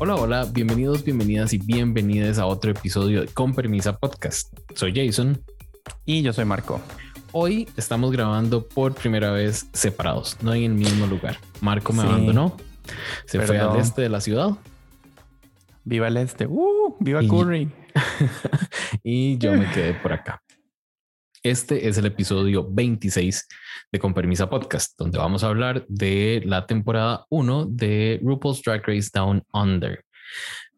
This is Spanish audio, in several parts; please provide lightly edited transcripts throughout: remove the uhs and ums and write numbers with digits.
Hola, hola, bienvenidos, bienvenidas y bienvenidas a otro episodio de Con Permisa Podcast. Soy Jason. Y yo soy Marco. Hoy estamos grabando por primera vez separados, no en el mismo lugar. Marco me abandonó, se fue al este de la ciudad. Viva el este, viva Curry. Y yo me quedé por acá. Este es el episodio 26 de Con Permisa Podcast, donde vamos a hablar de la temporada 1 de RuPaul's Drag Race Down Under.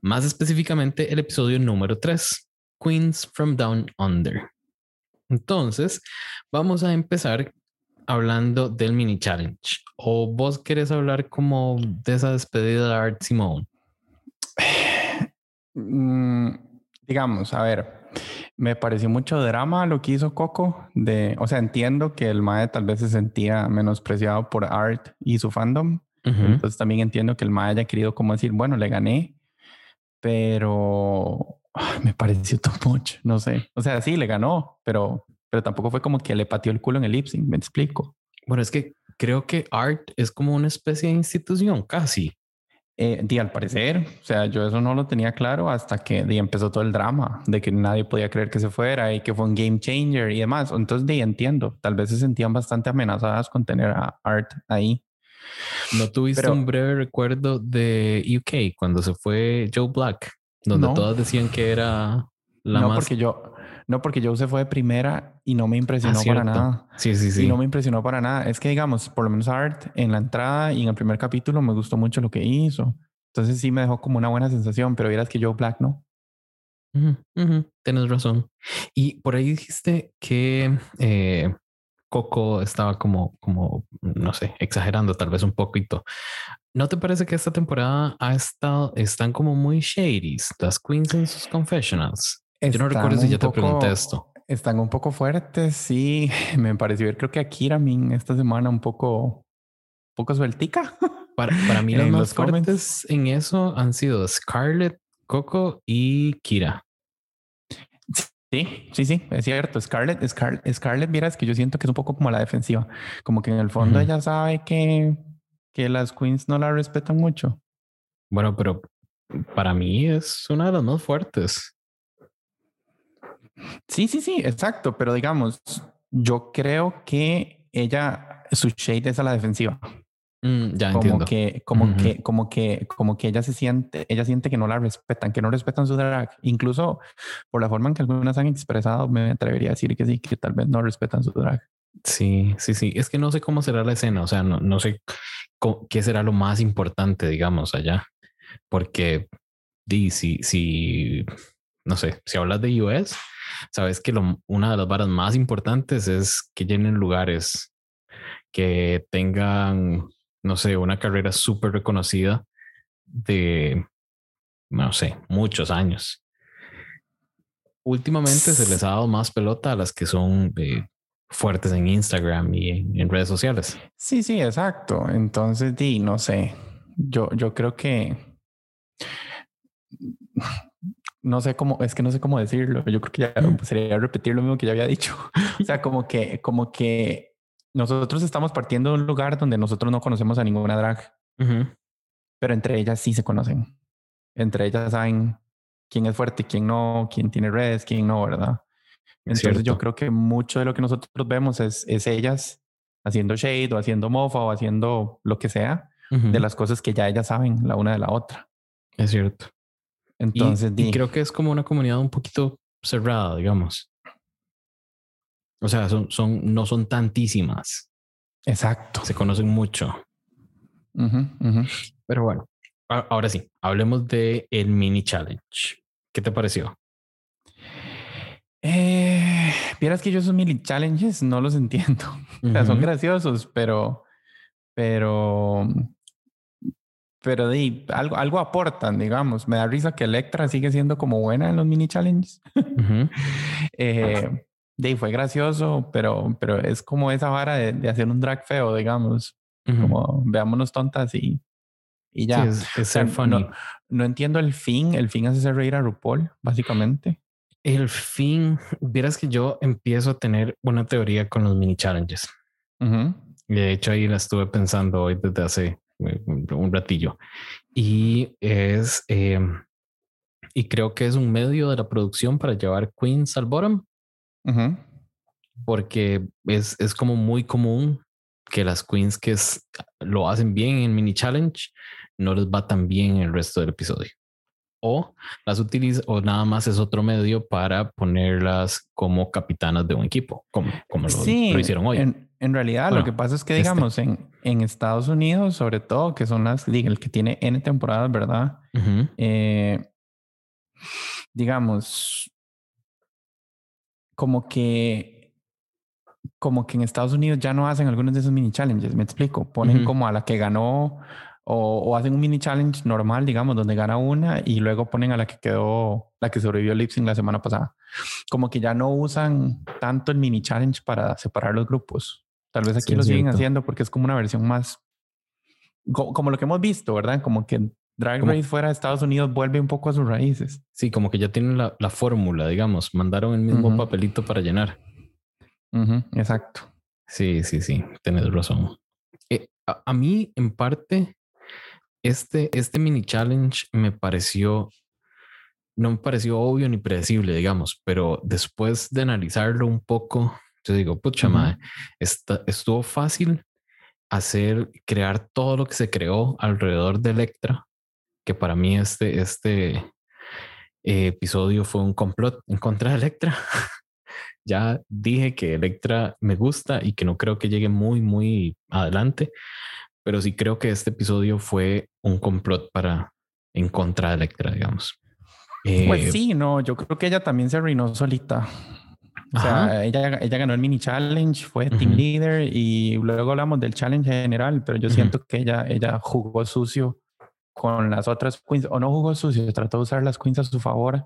Más específicamente, el episodio número 3, Queens from Down Under. Entonces, vamos a empezar hablando del mini challenge. ¿O vos querés hablar como de esa despedida de Art Simone? Digamos, a ver... Me pareció mucho drama lo que hizo Coco. Entiendo que el mae tal vez se sentía menospreciado por Art y su fandom. Uh-huh. Entonces también entiendo que el mae haya querido como decir, bueno, le gané. Pero me pareció too much, no sé. O sea, sí, le ganó, pero tampoco fue como que le pateó el culo en el lip sync, me explico. Bueno, es que creo que Art es como una especie de institución, casi. Al parecer, o sea, yo eso no lo tenía claro hasta que empezó todo el drama de que nadie podía creer que se fuera y que fue un game changer y demás. Entonces, entiendo, tal vez se sentían bastante amenazadas con tener a Art ahí. ¿No tuviste un breve recuerdo de UK cuando se fue Joe Black? Donde todas decían que era la más... Porque Joe se fue de primera y no me impresionó para nada. Sí. Y no me impresionó para nada. Es que, digamos, por lo menos Art en la entrada y en el primer capítulo me gustó mucho lo que hizo. Entonces sí me dejó como una buena sensación, pero vieras que Joe Black no. Uh-huh, uh-huh. Tienes razón. Y por ahí dijiste que Coco estaba como, no sé, exagerando tal vez un poquito. ¿No te parece que esta temporada están como muy shady las queens en sus confessionals? Yo no recuerdo si ya te pregunté esto. Están un poco fuertes, sí. Me pareció ver, creo que a Kita Mean esta semana un poco sueltica. Para mí las más fuertes en eso han sido Scarlett, Coco y Kita. Sí, es cierto. Scarlett, vieras que yo siento que es un poco como la defensiva. Como que en el fondo ella sabe que las queens no la respetan mucho. Bueno, pero para mí es una de las más fuertes. Sí, exacto. Pero digamos, yo creo que ella, su shade es a la defensiva. Ya como entiendo. Como que ella siente que no la respetan, su drag. Incluso por la forma en que algunas han expresado, me atrevería a decir que sí, que tal vez no respetan su drag. Sí. Es que no sé cómo será la escena. O sea, no sé qué será lo más importante, digamos, allá. Porque no sé, si hablas de US, sabes que una de las varas más importantes es que llenen lugares, que tengan, no sé, una carrera súper reconocida de, no sé, muchos años. Últimamente se les ha dado más pelota a las que son fuertes en Instagram y en redes sociales. Sí, exacto. Entonces, no sé, yo creo que... No sé cómo decirlo. Yo creo que ya sería repetir lo mismo que ya había dicho. O sea, como que nosotros estamos partiendo de un lugar donde nosotros no conocemos a ninguna drag. Uh-huh. Pero entre ellas sí se conocen. Entre ellas saben quién es fuerte, quién no, quién tiene redes, quién no, ¿verdad? Entonces yo creo que mucho de lo que nosotros vemos es ellas haciendo shade o haciendo mofa o haciendo lo que sea de las cosas que ya ellas saben la una de la otra. Es cierto. Entonces, y creo que es como una comunidad un poquito cerrada, digamos. O sea, no son tantísimas. Exacto. Se conocen mucho. Uh-huh. Pero bueno, ahora sí, hablemos de el mini challenge. ¿Qué te pareció? Vieras que yo esos mini challenges no los entiendo. Uh-huh. O sea, son graciosos, pero algo aportan, digamos. Me da risa que Electra sigue siendo como buena en los mini challenges. Uh-huh. Fue gracioso, pero es como esa vara de hacer un drag feo, digamos. Uh-huh. Como veámonos tontas y ya. Sí, es ser funny. No entiendo el fin. El fin hace reír a RuPaul, básicamente. El fin... Vieras que yo empiezo a tener una teoría con los mini challenges. Uh-huh. De hecho, ahí la estuve pensando hoy desde hace... un ratillo. Y es... y creo que es un medio de la producción para llevar queens al bottom. Uh-huh. Porque es como muy común que las queens que lo hacen bien en el mini challenge no les va tan bien en el resto del episodio. O las utiliza, o nada más es otro medio para ponerlas como capitanas de un equipo, como sí, lo hicieron hoy. En realidad, bueno, lo que pasa es que, digamos, en Estados Unidos, sobre todo, que son las ligas, el que tiene N temporadas, ¿verdad? Uh-huh. Digamos, como que en Estados Unidos ya no hacen algunos de esos mini challenges, me explico, ponen uh-huh. como a la que ganó o hacen un mini challenge normal, digamos, donde gana una y luego ponen a la que quedó, la que sobrevivió lip sync la semana pasada. Como que ya no usan tanto el mini challenge para separar los grupos. Tal vez aquí sí, lo siguen haciendo porque es como una versión más como lo que hemos visto, ¿verdad? Como que Drag Race fuera de Estados Unidos vuelve un poco a sus raíces. Sí, como que ya tienen la fórmula, digamos. Mandaron el mismo uh-huh. papelito para llenar. Uh-huh. Exacto. Sí. Tienes razón. A mí, en parte, este mini challenge no me pareció obvio ni predecible, digamos. Pero después de analizarlo un poco, yo digo, pucha uh-huh. madre, estuvo fácil crear todo lo que se creó alrededor de Electra. Que para mí este episodio fue un complot en contra de Electra. Ya dije que Electra me gusta y que no creo que llegue muy, muy adelante, pero sí creo que este episodio fue un complot en contra de Electra, digamos. Pues sí, no, yo creo que ella también se arruinó solita. O sea, ella ganó el mini challenge, fue uh-huh. team leader y luego hablamos del challenge general, pero yo uh-huh. siento que ella jugó sucio con las otras queens, o no jugó sucio, trató de usar las queens a su favor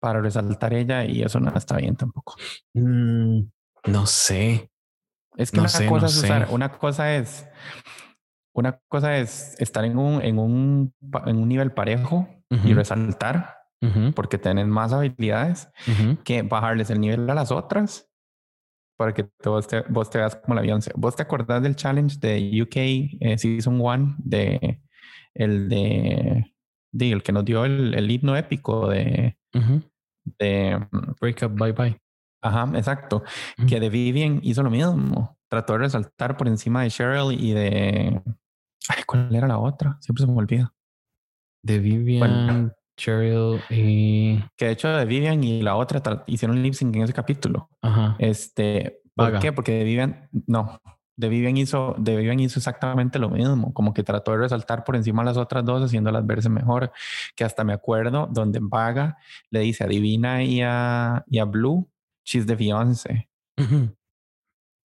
para resaltar ella y eso no está bien tampoco. No sé. Es que no una cosa es estar en un nivel parejo uh-huh. y resaltar uh-huh. porque tenés más habilidades uh-huh. que bajarles el nivel a las otras para que vos te veas como la Beyoncé. ¿Vos te acordás del challenge de UK Season 1 de... el que nos dio el himno épico de, uh-huh. de Break Up Bye Bye? Ajá, exacto. Uh-huh. Que de Vivian hizo lo mismo. Trató de resaltar por encima de Cheryl y de... Ay, ¿cuál era la otra? Siempre se me olvida. De Vivian, bueno, Cheryl y... Que de hecho de Vivian y la otra hicieron lip sync en ese capítulo. Ajá. ¿Por qué? Porque de Vivian... No... De Vivian hizo exactamente lo mismo, como que trató de resaltar por encima a las otras dos, haciéndolas verse mejor, que hasta me acuerdo donde Vaga le dice a Divina y a Blue, she's the Beyoncé. Uh-huh.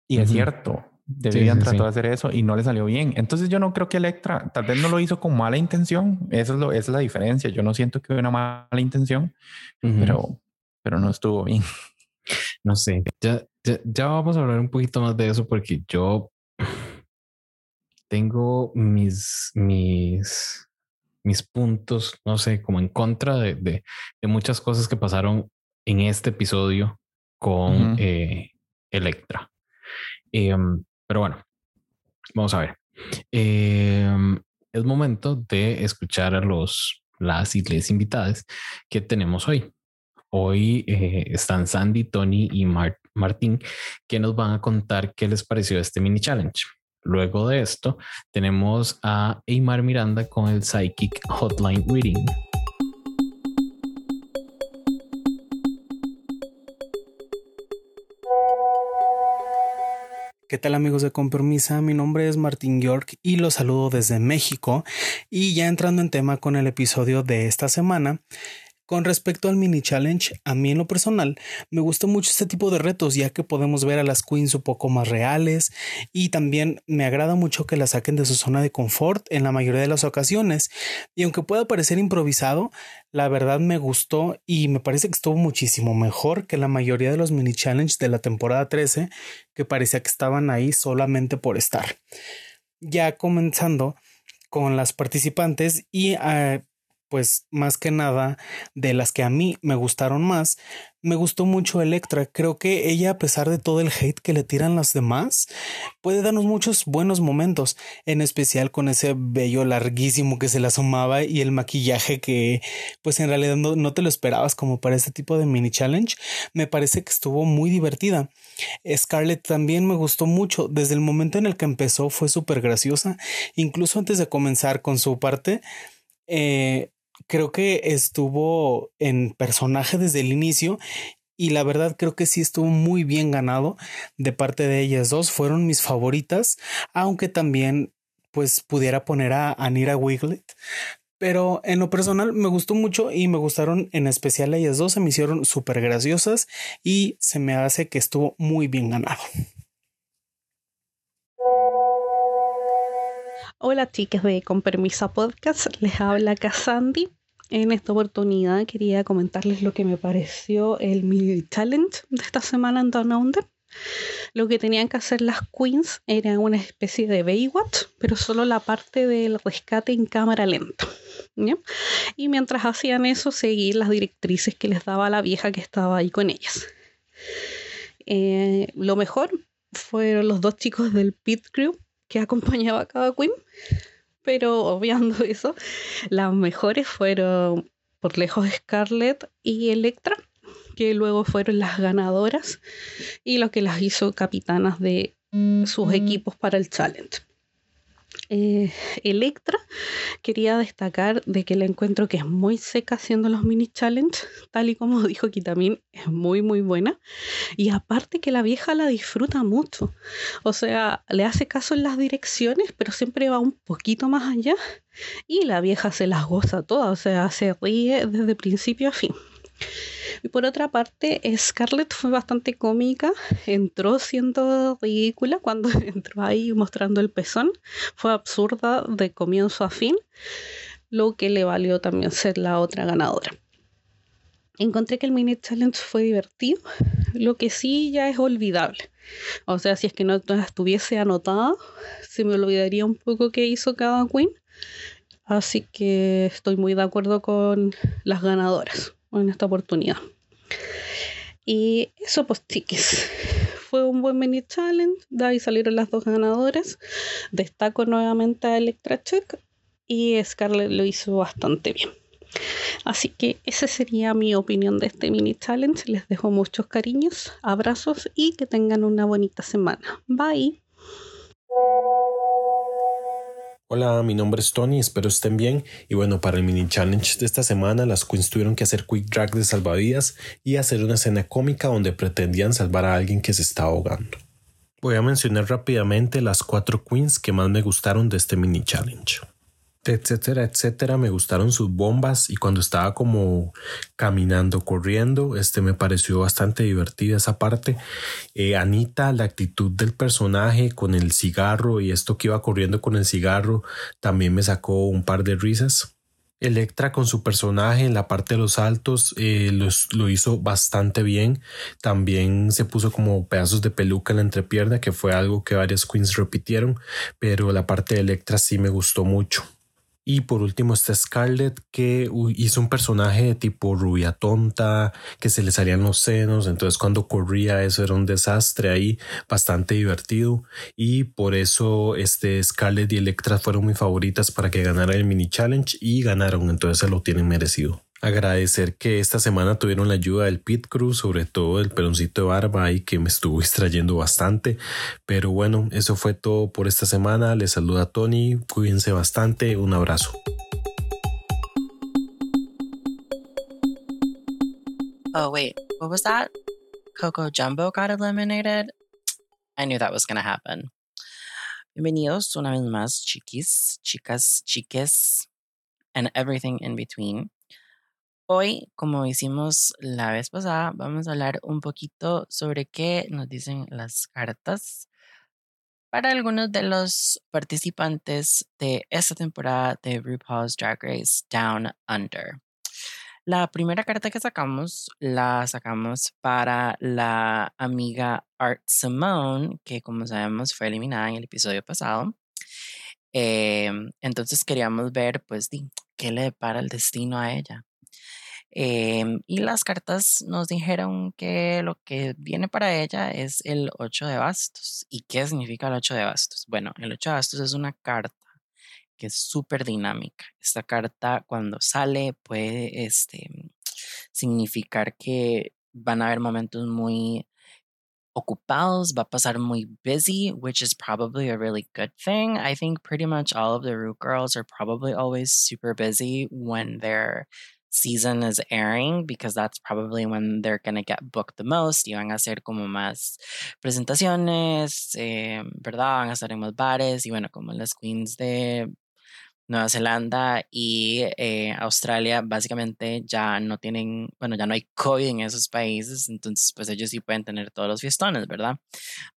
Y uh-huh. es cierto, Vivian trató de hacer eso y no le salió bien. Entonces yo no creo que Electra, tal vez no lo hizo con mala intención, esa es la diferencia. Yo no siento que hubo una mala intención, uh-huh. pero no estuvo bien. No sé, ya vamos a hablar un poquito más de eso porque yo tengo mis puntos, no sé, como en contra de muchas cosas que pasaron en este episodio con uh-huh. Electra. Pero bueno, vamos a ver. Es momento de escuchar a las y les invitadas que tenemos hoy. Hoy están Sandy, Tony y Martín, que nos van a contar qué les pareció este mini challenge. Luego de esto, tenemos a Eymar Miranda con el Psychic Hotline Reading. ¿Qué tal, amigos de Con Permisa? Mi nombre es Martín York y los saludo desde México. Y ya entrando en tema con el episodio de esta semana... Con respecto al mini challenge, a mí en lo personal me gustó mucho este tipo de retos, ya que podemos ver a las queens un poco más reales y también me agrada mucho que las saquen de su zona de confort en la mayoría de las ocasiones, y aunque pueda parecer improvisado, la verdad me gustó y me parece que estuvo muchísimo mejor que la mayoría de los mini challenge de la temporada 13, que parecía que estaban ahí solamente por estar. Ya comenzando con las participantes y pues más que nada de las que a mí me gustaron más, me gustó mucho Electra. Creo que ella, a pesar de todo el hate que le tiran las demás, puede darnos muchos buenos momentos, en especial con ese vello larguísimo que se le asomaba y el maquillaje que pues en realidad no te lo esperabas como para este tipo de mini challenge. Me parece que estuvo muy divertida. Scarlett también me gustó mucho. Desde el momento en el que empezó fue súper graciosa, incluso antes de comenzar con su parte. Creo que estuvo en personaje desde el inicio y la verdad creo que sí estuvo muy bien ganado de parte de ellas dos. Fueron mis favoritas, aunque también pues pudiera poner a Anita Wigl'it. Pero en lo personal me gustó mucho y me gustaron en especial ellas dos. Se me hicieron súper graciosas y se me hace que estuvo muy bien ganado. Hola chicas de Con Permisa Podcast, les habla Cassandri. En esta oportunidad quería comentarles lo que me pareció el mini challenge de esta semana en Down Under. Lo que tenían que hacer las queens era una especie de Baywatch, pero solo la parte del rescate en cámara lenta, ¿ya? Y mientras hacían eso, seguían las directrices que les daba la vieja que estaba ahí con ellas. Lo mejor fueron los dos chicos del pit crew que acompañaba a cada queen, pero obviando eso, las mejores fueron por lejos Scarlett y Electra, que luego fueron las ganadoras y lo que las hizo capitanas de sus equipos para el challenge. Electra, quería destacar de que la encuentro que es muy seca haciendo los mini challenge, tal y como dijo Kita Mean, es muy buena, y aparte que la vieja la disfruta mucho, o sea, le hace caso en las direcciones pero siempre va un poquito más allá y la vieja se las goza todas, o sea, se ríe desde principio a fin. Y por otra parte, Scarlett fue bastante cómica, entró siendo ridícula cuando entró ahí mostrando el pezón, fue absurda de comienzo a fin, lo que le valió también ser la otra ganadora. Encontré que el mini challenge fue divertido, lo que sí ya es olvidable. O sea, si es que no estuviese anotada, se me olvidaría un poco qué hizo cada queen, así que estoy muy de acuerdo con las ganadoras en esta oportunidad. Y eso pues chiques, fue un buen mini challenge, de ahí salieron las dos ganadoras. Destaco nuevamente a Electra Shock y Scarlett lo hizo bastante bien. Así que esa sería mi opinión de este mini challenge. Les dejo muchos cariños, abrazos y que tengan una bonita semana. Bye. Hola, mi nombre es Tony, espero estén bien. Y bueno, para el mini challenge de esta semana, las queens tuvieron que hacer quick drag de salvavidas y hacer una escena cómica donde pretendían salvar a alguien que se está ahogando. Voy a mencionar rápidamente las 4 queens que más me gustaron de este mini challenge. De Etcetera Etcetera, me gustaron sus bombas y cuando estaba como caminando, corriendo, me pareció bastante divertida esa parte. Anita, la actitud del personaje con el cigarro y esto que iba corriendo con el cigarro, también me sacó un par de risas. Electra con su personaje en la parte de los saltos lo hizo bastante bien. También se puso como pedazos de peluca en la entrepierna, que fue algo que varias queens repitieron, pero la parte de Electra sí me gustó mucho. Y por último está Scarlett, que hizo un personaje de tipo rubia tonta, que se le salían los senos, entonces cuando corría eso era un desastre ahí, bastante divertido, y por eso Scarlett y Electra fueron mis favoritas para que ganara el mini challenge y ganaron, entonces se lo tienen merecido. Agradecer que esta semana tuvieron la ayuda del pit crew, sobre todo el peloncito de barba ahí que me estuvo distrayendo bastante. Pero bueno, eso fue todo por esta semana. Les saluda Tony, cuídense bastante, un abrazo. Oh wait, what was that? Coco Jumbo got eliminated? I knew that was gonna happen. Bienvenidos una vez más, chiquis, chicas, chiques, and everything in between. Hoy, como hicimos la vez pasada, vamos a hablar un poquito sobre qué nos dicen las cartas para algunos de los participantes de esta temporada de RuPaul's Drag Race Down Under. La primera carta que sacamos, la sacamos para la amiga Art Simone, que como sabemos fue eliminada en el episodio pasado. Entonces queríamos ver, pues, qué le depara el destino a ella. Y las cartas nos dijeron que lo que viene para ella es el 8 de bastos. ¿Y qué significa el 8 de bastos? Bueno, el 8 de bastos es una carta que es súper dinámica. Esta carta, cuando sale, puede significar que van a haber momentos muy ocupados, va a pasar muy busy, which is probably a really good thing. I think pretty much all of the Ru girls are probably always super busy when their season is airing, because that's probably when they're going to get booked the most, y van a hacer como más presentaciones, ¿verdad? Van a estar en más bares, y bueno, como las queens de Nueva Zelanda y Australia básicamente ya no tienen, bueno, ya no hay COVID en esos países, entonces pues ellos sí pueden tener todos los fiestones, ¿verdad?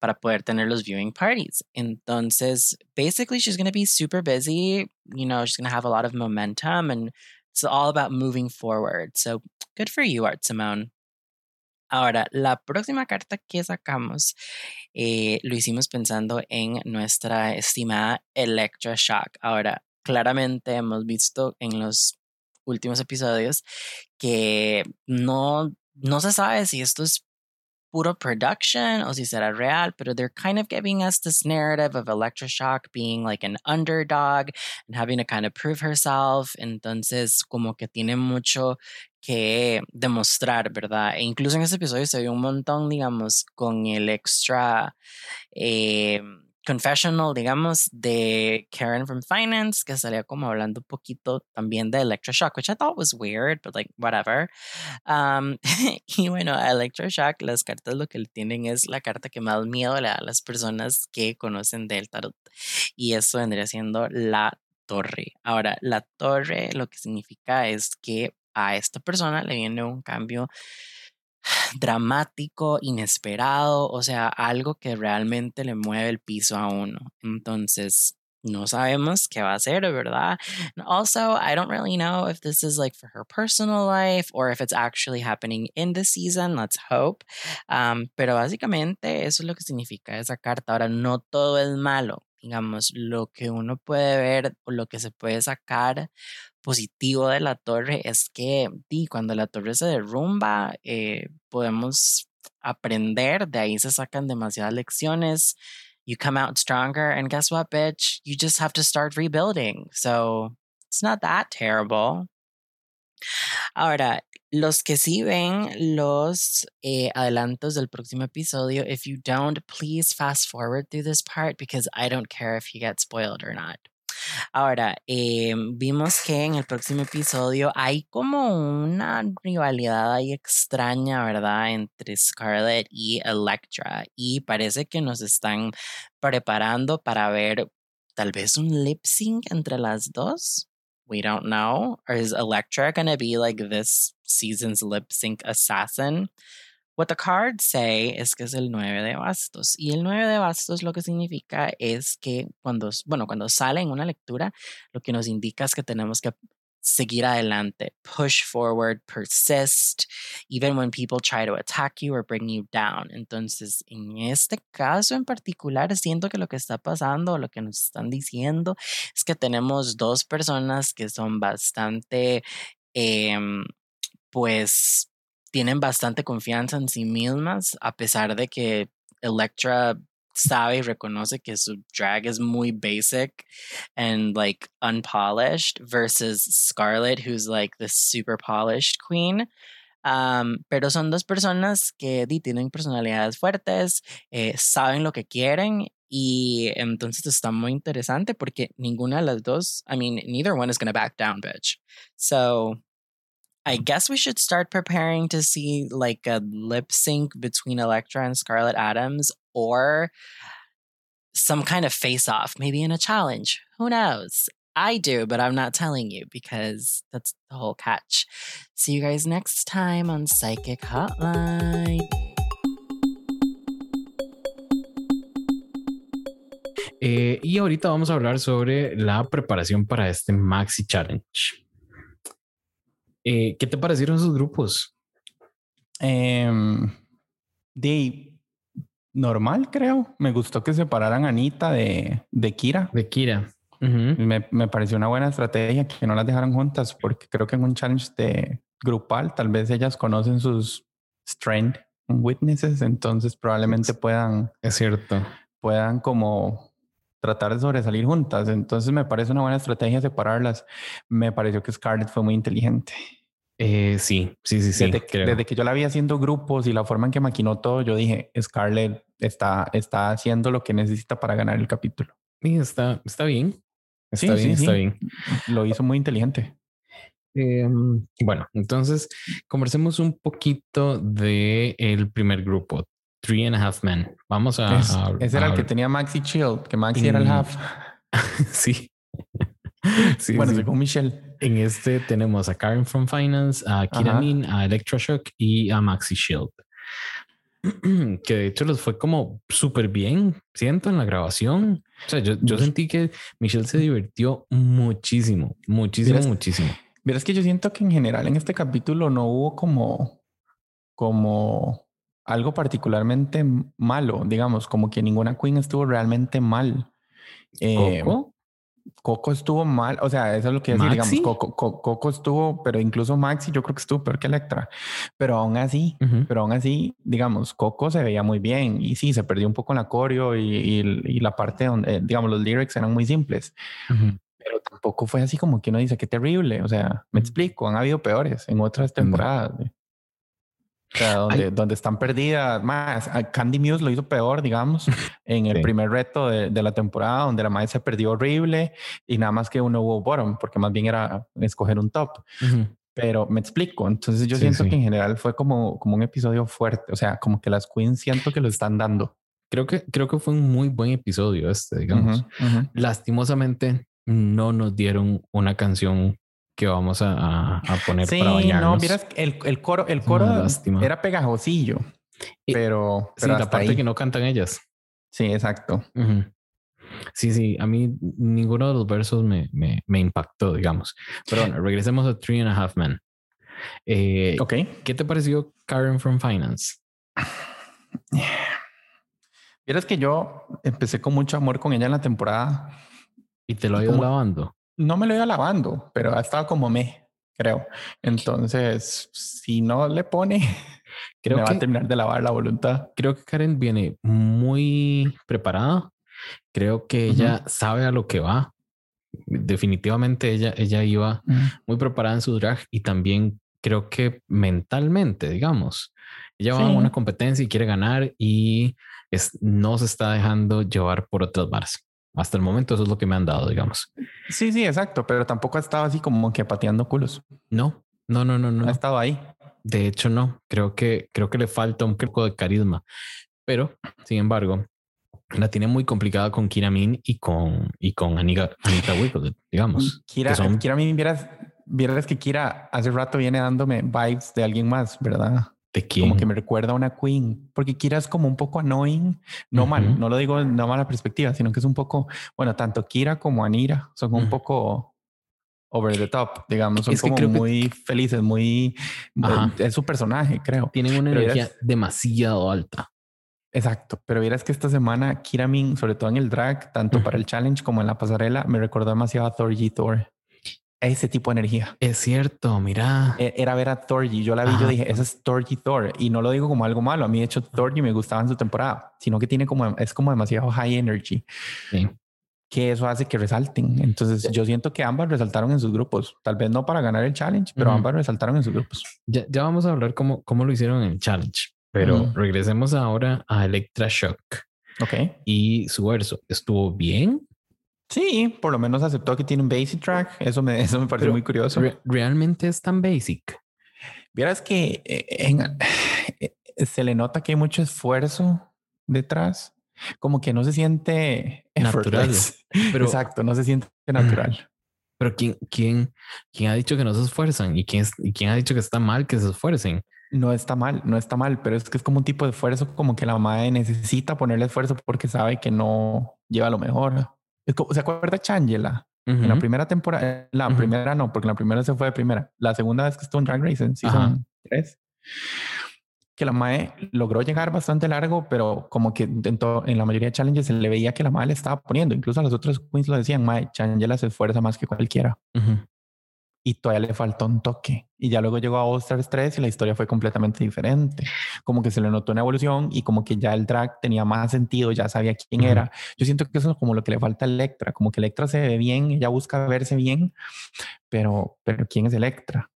Para poder tener los viewing parties. Entonces, basically she's going to be super busy, you know, she's going to have a lot of momentum, and it's all about moving forward. So, good for you, Art Simone. Ahora, la próxima carta que sacamos lo hicimos pensando en nuestra estimada Electra Shock. Ahora, claramente hemos visto en los últimos episodios que no se sabe si esto es puro production o si será real, pero they're kind of giving us this narrative of Electra Shock being like an underdog and having to kind of prove herself. Entonces, como que tiene mucho que demostrar, ¿verdad? E incluso en este episodio se vio un montón, digamos, con el extra... confessional, digamos, de Karen from Finance, que salía como hablando un poquito también de Electra Shock, which I thought was weird, but like, whatever. Y bueno, a Electra Shock, las cartas lo que le tienen es la carta que más miedo le da a las personas que conocen del tarot. Y eso vendría siendo la torre. Ahora, la torre lo que significa es que a esta persona le viene un cambio dramático, inesperado, o sea, algo que realmente le mueve el piso a uno. Entonces, no sabemos qué va a ser, ¿verdad? And also, I don't really know if this is like for her personal life or if it's actually happening in the season. Let's hope. Pero básicamente eso es lo que significa esa carta. Ahora, no todo es malo. Digamos, lo que uno puede ver o lo que se puede sacar positivo de la torre es que cuando la torre se derrumba, podemos aprender, de ahí se sacan demasiadas lecciones. You come out stronger, and guess what, bitch? You just have to start rebuilding. So it's not that terrible. Ahora, los que sí ven los adelantos del próximo episodio, if you don't, please fast forward through this part because I don't care if you get spoiled or not. Ahora, vimos que en el próximo episodio hay como una rivalidad ahí extraña, ¿verdad? Entre Scarlett y Electra, y parece que nos están preparando para ver tal vez un lip sync entre las dos. We don't know. Or is Electra going to be like this season's lip sync assassin? What the cards say es que es el 9 de bastos. Y el 9 de bastos lo que significa es que cuando sale en una lectura, lo que nos indica es que tenemos que seguir adelante, push forward, persist, even when people try to attack you or bring you down. Entonces, en este caso en particular, siento que lo que está pasando, lo que nos están diciendo, es que tenemos dos personas que son bastante, pues, tienen bastante confianza en sí mismas, a pesar de que Electra sabe y reconoce que su drag es muy basic and like unpolished versus Scarlett, who's like the super polished queen. Pero son dos personas que tienen personalidades fuertes, saben lo que quieren, y entonces está muy interesante porque ninguna de las dos, I mean, neither one is going to back down, bitch. So I guess we should start preparing to see like a lip sync between Electra and Scarlett Adams, or some kind of face-off, maybe in a challenge. Who knows? I do, but I'm not telling you because that's the whole catch. See you guys next time on Psychic Hotline. Y ahorita vamos a hablar sobre la preparación para este Maxi Challenge. ¿Qué te parecieron sus grupos? Normal, creo. Me gustó que separaran a Anita de Kira. Uh-huh. Me pareció una buena estrategia que no las dejaron juntas, porque creo que en un challenge de grupal tal vez ellas conocen sus strength witnesses, entonces probablemente puedan, es cierto, puedan como tratar de sobresalir juntas. Entonces me parece una buena estrategia separarlas. Me pareció que Scarlett fue muy inteligente. Sí. Desde que yo la vi haciendo grupos y la forma en que maquinó todo, yo dije, Scarlett está haciendo lo que necesita para ganar el capítulo. Y está bien. Está bien. Lo hizo muy inteligente. Bueno, entonces conversemos un poquito de el primer grupo, Three and a Half Men. Vamos a... ese era el que tenía Maxi Shield, que Maxi era el half. Sí, según Michelle. En este tenemos a Karen from Finance, a Kita Mean, a Electra Shock y a Maxi Shield. Que de hecho los fue como súper bien, siento, en la grabación. O sea, yo sentí que Michelle se divirtió muchísimo. Verás que yo siento que en general en este capítulo no hubo como algo particularmente malo, digamos, como que ninguna queen estuvo realmente mal. Coco estuvo mal, o sea, eso es lo que decir, digamos, Coco estuvo, pero incluso Maxi yo creo que estuvo peor que Electra, pero aún así, digamos, Coco se veía muy bien y sí, se perdió un poco en la coreo y la parte donde, digamos, los lyrics eran muy simples, pero tampoco fue así como que uno dice, qué terrible, o sea, me explico, han habido peores en otras temporadas, o sea, donde están perdidas más. Candy Muse lo hizo peor, digamos, en el primer reto de la temporada, donde la madre se perdió horrible y nada más que uno hubo bottom, porque más bien era escoger un top. Pero me explico. Entonces yo siento que en general fue como un episodio fuerte. O sea, como que las queens siento que lo están dando. Creo que fue un muy buen episodio digamos. Lastimosamente no nos dieron una canción que vamos a poner para bañarnos. No, miras, el coro era pegajosillo, pero la parte ahí que no cantan ellas. Sí, exacto. Sí, a mí ninguno de los versos me impactó, digamos. Pero bueno, regresemos a Three and a Half Men. ¿Qué te pareció Karen from Finance? Miras que yo empecé con mucho amor con ella en la temporada. ¿Y te lo he ido lavando? No me lo iba lavando, pero ha estado como creo. Entonces, si no le pone, creo que va a terminar de lavar la voluntad. Creo que Karen viene muy preparada. Creo que ella sabe a lo que va. Definitivamente ella iba muy preparada en su drag y también creo que mentalmente, digamos. Ella va a una competencia y quiere ganar y no se está dejando llevar por otras varas. Hasta el momento eso es lo que me han dado, digamos. Sí, exacto. Pero tampoco ha estado así como que pateando culos. No. Ha estado ahí. De hecho, no. Creo que le falta un poco de carisma. Pero, sin embargo, la tiene muy complicada con Kita Mean y con Anita Wigl'it, digamos. Kita Mean, vieras que Kita hace rato viene dándome vibes de alguien más, ¿verdad? ¿De quién? Como que me recuerda a una queen, porque Kita es como un poco annoying, no lo digo en una mala perspectiva, sino que es un poco, bueno, tanto Kita como Anira son un poco over the top, digamos, son como muy felices, muy... es su personaje, creo. Tienen una energía demasiado alta. Exacto, pero vieras que esta semana Kita Mean, sobre todo en el drag, tanto para el challenge como en la pasarela, me recordó demasiado a Thorgy Thor. Ese tipo de energía. Es cierto, mira. Era ver a Thorgy. Yo la vi, yo dije, esa es Thorgy Thor. Y no lo digo como algo malo. A mí, de hecho, Thorgy me gustaba en su temporada, sino que tiene como demasiado high energy. Sí. Que eso hace que resalten. Entonces, yo siento que ambas resaltaron en sus grupos. Tal vez no para ganar el challenge, pero ambas resaltaron en sus grupos. Ya vamos a hablar cómo lo hicieron en el challenge. Pero regresemos ahora a Electra Shock. Ok. Y su verso. ¿Estuvo bien? Sí, por lo menos aceptó que tiene un basic track. Eso me pareció muy curioso. ¿Realmente es tan basic? Vieras que se le nota que hay mucho esfuerzo detrás. Como que no se siente natural. Exacto, no se siente natural. Pero ¿quién ha dicho que no se esfuerzan? ¿Y quién ha dicho que está mal que se esfuercen? No está mal, pero es que es como un tipo de esfuerzo como que la madre necesita ponerle esfuerzo porque sabe que no lleva lo mejor. ¿Se acuerda Changela? En la primera temporada, primera no, porque la primera se fue de primera. La segunda vez que estuvo en Drag Race en Season 3, que la mae logró llegar bastante largo, pero como que en la mayoría de challenges se le veía que la mae le estaba poniendo. Incluso a las otras queens lo decían, mae, Changela se esfuerza más que cualquiera. Uh-huh. Y todavía le faltó un toque. Y ya luego llegó a All Stars 3 y la historia fue completamente diferente. Como que se le notó una evolución y como que ya el drag tenía más sentido, ya sabía quién uh-huh. era. Yo siento que eso es como lo que le falta a Electra. Como que Electra se ve bien, ella busca verse bien, pero ¿quién es Electra?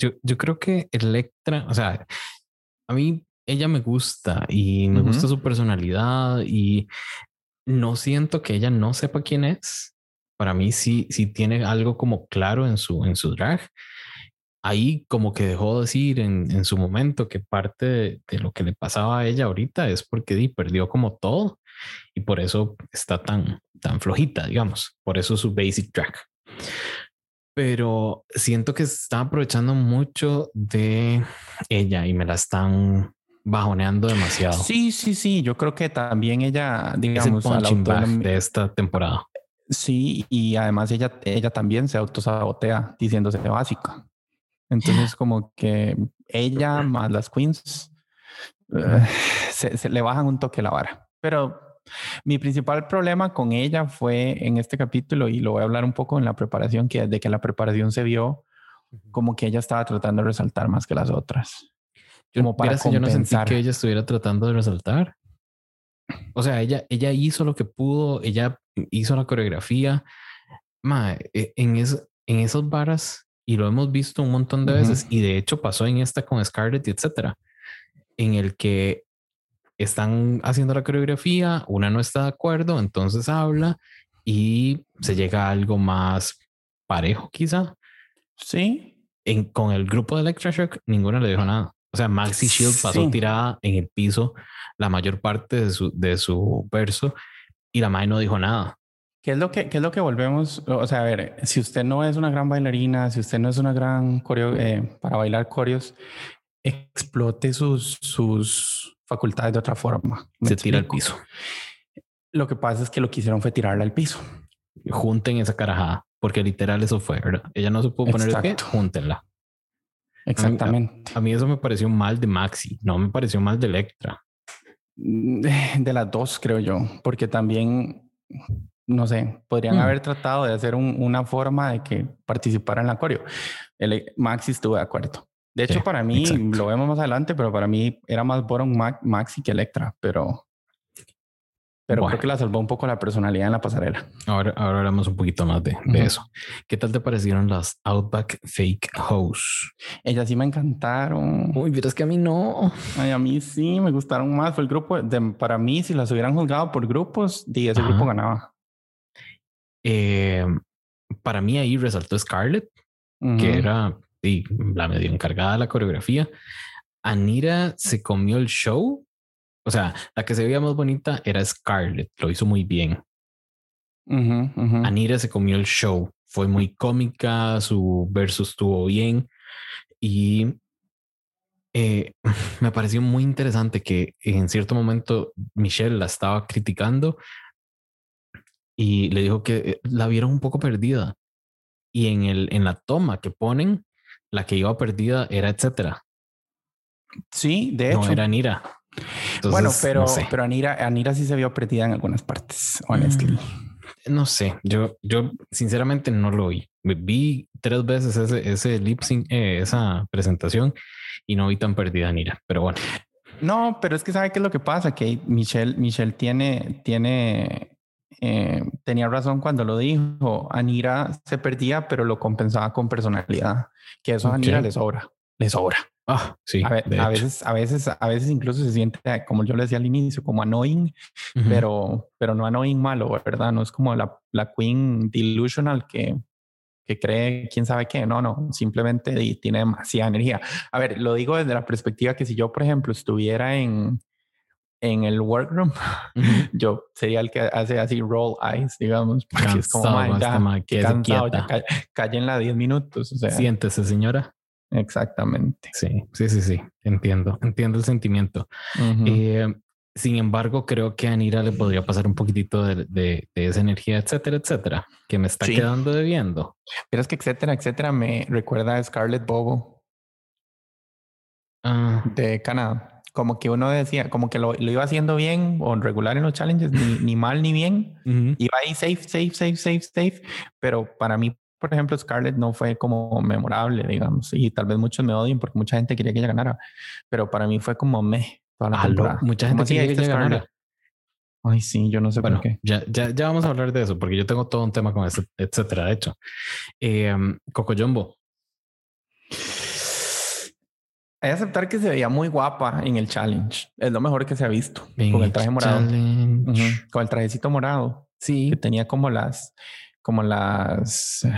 Yo creo que Electra, o sea, a mí ella me gusta y me uh-huh. gusta su personalidad y no siento que ella no sepa quién es. Para mí sí tiene algo como claro en su drag. Ahí como que dejó de decir en su momento que parte de lo que le pasaba a ella ahorita es porque perdió como todo y por eso está tan flojita, digamos. Por eso su basic drag. Pero siento que están aprovechando mucho de ella y me la están bajoneando demasiado. Sí. Yo creo que también ella, digamos, es el punching bag de esta temporada. Sí, y además ella también se autosabotea diciéndose básica. Entonces como que ella más las queens se le bajan un toque la vara. Pero mi principal problema con ella fue en este capítulo, y lo voy a hablar un poco en la preparación, que desde que la preparación se vio como que ella estaba tratando de resaltar más que las otras. Como para compensar. Yo no sentí que ella estuviera tratando de resaltar. O sea, ella hizo lo que pudo, ella hizo la coreografía. En esas varas, y lo hemos visto un montón de veces, y de hecho pasó en esta con Scarlett y etcétera, en el que están haciendo la coreografía, una no está de acuerdo, entonces habla y se llega a algo más parejo quizá. Sí. Con el grupo de Electra Shock, ninguna le dijo nada. O sea, Maxi Shield pasó tirada en el piso la mayor parte de su verso y la mae no dijo nada. ¿Qué es lo que volvemos? O sea, a ver, si usted no es una gran bailarina, si usted no es una gran coreo, para bailar coreos, explote sus facultades de otra forma. Se tira al piso. Lo que pasa es que lo que hicieron fue tirarla al piso. Junten esa carajada, porque literal eso fue, ¿verdad? Ella no se pudo poner el pie, júntenla. Exactamente. A mí eso me pareció mal de Maxi, no me pareció mal de Electra. De las dos, creo yo, porque también, no sé, podrían haber tratado de hacer una forma de que participara en la coreo. Maxi estuvo de acuerdo. De hecho, para mí, lo vemos más adelante, pero para mí era más bottom Maxi que Electra, pero bueno, creo que la salvó un poco la personalidad en la pasarela. Ahora hablamos un poquito más de eso. ¿Qué tal te parecieron las Outback Fake Hoes? Ellas sí me encantaron. Uy, pero es que a mí no. Ay, a mí sí me gustaron más. Fue el grupo, para mí, si las hubieran juzgado por grupos, ese grupo ganaba. Para mí ahí resaltó Scarlett, que era la medio encargada de la coreografía. Anita se comió el show. O sea, la que se veía más bonita era Scarlett. Lo hizo muy bien. Anita se comió el show. Fue muy cómica. Su verso estuvo bien. Y me pareció muy interesante que en cierto momento Michelle la estaba criticando y le dijo que la vieron un poco perdida. Y en la toma que ponen, la que iba perdida era etcétera. Sí, de hecho. No era Anita. Entonces, bueno, pero Anita sí se vio perdida en algunas partes, honestamente. No sé, yo sinceramente no lo vi. Vi 3 veces ese lip sync, esa presentación, y no vi tan perdida a Anita, pero bueno. No, pero es que ¿sabe qué es lo que pasa? Que Michelle tenía razón cuando lo dijo. Anita se perdía, pero lo compensaba con personalidad, que eso a Anita le sobra. Sí, a veces incluso se siente, como yo le decía al inicio, como annoying, pero no annoying malo, ¿verdad? No es como la queen delusional que cree quién sabe qué. No, simplemente tiene demasiada energía. A ver, lo digo desde la perspectiva que si yo, por ejemplo, estuviera en el workroom, yo sería el que hace así roll eyes, digamos, porque cansado, es como que cansado, cállenla 10 minutos. O sea, siéntese, señora. Exactamente. Sí. Entiendo el sentimiento. Sin embargo, creo que a Anira le podría pasar un poquitito de esa energía, etcétera, etcétera, que me está quedando debiendo. Pero es que etcétera, etcétera me recuerda a Scarlett Bobo de Canadá. Como que uno decía, como que lo iba haciendo bien o regular en los challenges, ni mal ni bien. Uh-huh. Iba ahí safe. Pero para mí, por ejemplo, Scarlett no fue como memorable, digamos. Y tal vez muchos me odien porque mucha gente quería que ella ganara. Pero para mí fue como mucha gente quería que ella ganara. Ay, sí, yo no sé por qué. Ya vamos a hablar de eso porque yo tengo todo un tema con eso, etcétera. De hecho, Coco Jumbo. Hay que aceptar que se veía muy guapa en el challenge. Es lo mejor que se ha visto. Bien, con el traje morado. Uh-huh. Con el trajecito morado. Sí. Que tenía como las... ¿Cómo se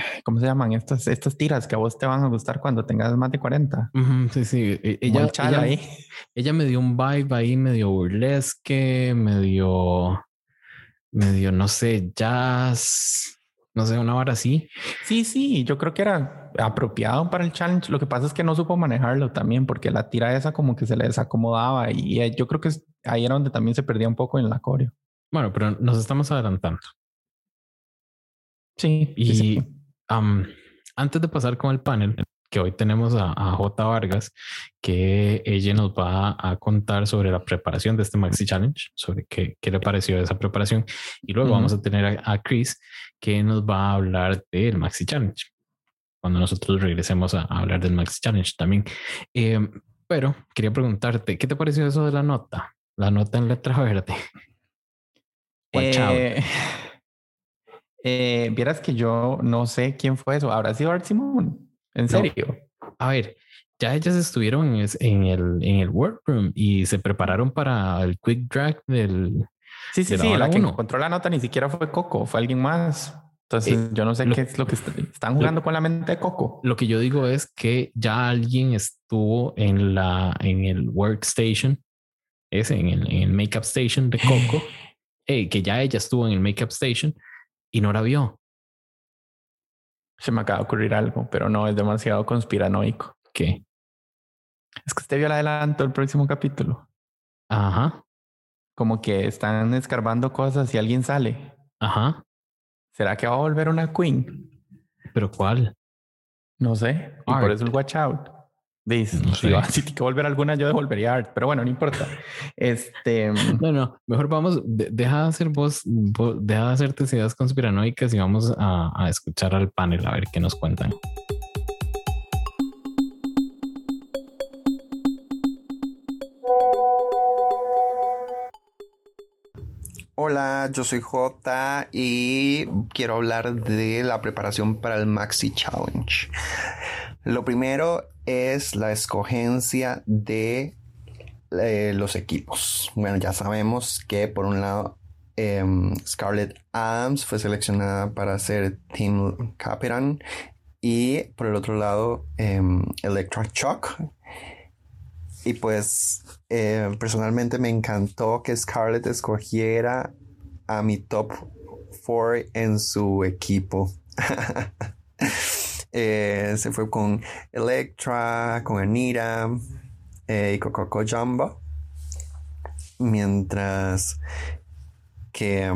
llaman? Estas tiras que a vos te van a gustar cuando tengas más de 40. Uh-huh, sí. Ella me dio un vibe ahí medio burlesque, medio, no sé, jazz... No sé, una hora así. Sí, yo creo que era apropiado para el challenge. Lo que pasa es que no supo manejarlo también porque la tira esa como que se le desacomodaba y yo creo que ahí era donde también se perdía un poco en la coreo. Bueno, pero nos estamos adelantando. Sí. Y antes de pasar con el panel, que hoy tenemos a J. Vargas, que ella nos va a contar sobre la preparación de este Maxi Challenge, sobre qué le pareció esa preparación. Y luego vamos a tener a Chris, que nos va a hablar del Maxi Challenge, cuando nosotros regresemos a hablar del Maxi Challenge también. Pero quería preguntarte, ¿qué te pareció eso de la nota? La nota en letra verde. Vieras que yo no sé quién fue eso. ¿Habrá sido Art Simone? ¿En serio? No. A ver, ya ellas estuvieron en el workroom y se prepararon para el quick drag del... Sí, la que encontró la nota ni siquiera fue Coco, fue alguien más. Entonces yo no sé qué es lo que están jugando con la mente de Coco. Lo que yo digo es que ya alguien estuvo en el workstation, en el makeup station de Coco, que ya ella estuvo en el makeup station y no la vio. Se me acaba de ocurrir algo, pero no, es demasiado conspiranoico. ¿Qué? Es que usted vio el adelanto del próximo capítulo. Ajá. Como que están escarbando cosas y alguien sale. Ajá. ¿Será que va a volver una queen? ¿Pero cuál? No sé. Y por eso el watch out. Dice, no sé. Si tiene que volver alguna, yo devolvería Art. Pero bueno, no importa. No. Mejor vamos, deja de hacer vos, deja de hacerte ideas conspiranoicas y vamos a escuchar al panel a ver qué nos cuentan. Hola, yo soy Jota y quiero hablar de la preparación para el Maxi Challenge. Lo primero es la escogencia de los equipos. Bueno, ya sabemos que por un lado Scarlett Adams fue seleccionada para ser Team Capitan y por el otro lado Electra Shock. Y pues personalmente me encantó que Scarlett escogiera a mi top 4 en su equipo. Se fue con Electra, con Anita y con Coco Jumbo. Mientras que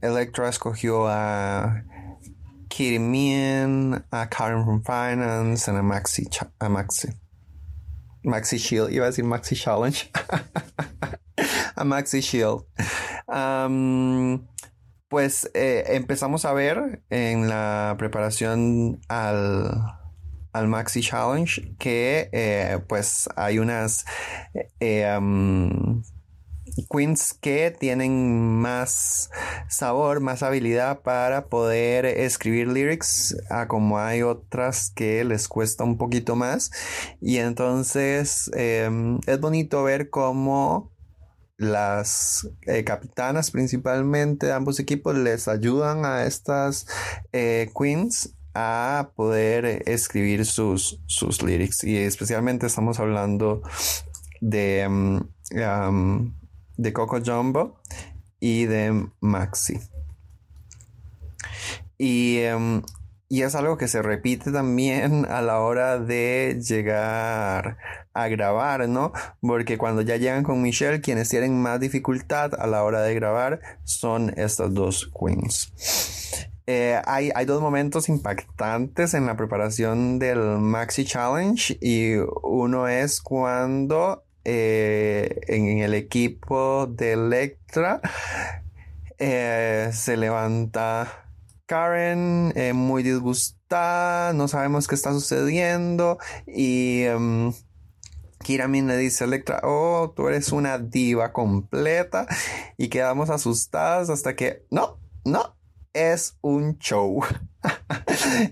Electra escogió a Kita Mean, a Karen from Finance, and a Maxi Shield. Pues empezamos a ver en la preparación al Maxi Challenge que pues hay unas queens que tienen más sabor, más habilidad para poder escribir lyrics, como hay otras que les cuesta un poquito más. Y entonces es bonito ver cómo las capitanas principalmente de ambos equipos les ayudan a estas queens a poder escribir sus lyrics, y especialmente estamos hablando de Coco Jumbo y de Maxi. Y Y es algo que se repite también a la hora de llegar a grabar, ¿no? Porque cuando ya llegan con Michelle, quienes tienen más dificultad a la hora de grabar son estas dos queens. Hay dos momentos impactantes en la preparación del Maxi Challenge. Y uno es cuando en el equipo de Electra se levanta Karen, muy disgustada, no sabemos qué está sucediendo, y Kita Mean le dice a Electra: oh, tú eres una diva completa, y quedamos asustadas hasta que, no, es un show.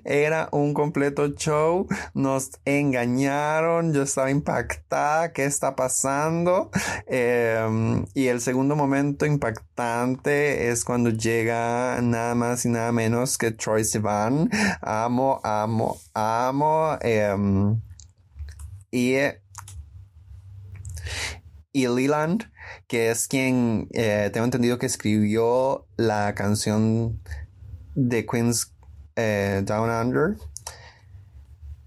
Era un completo show, nos engañaron, yo estaba impactada, ¿qué está pasando? Y el segundo momento impactante es cuando llega nada más y nada menos que Troye Sivan. Amo y Leland, que es quien tengo entendido que escribió la canción de Queen's Down Under,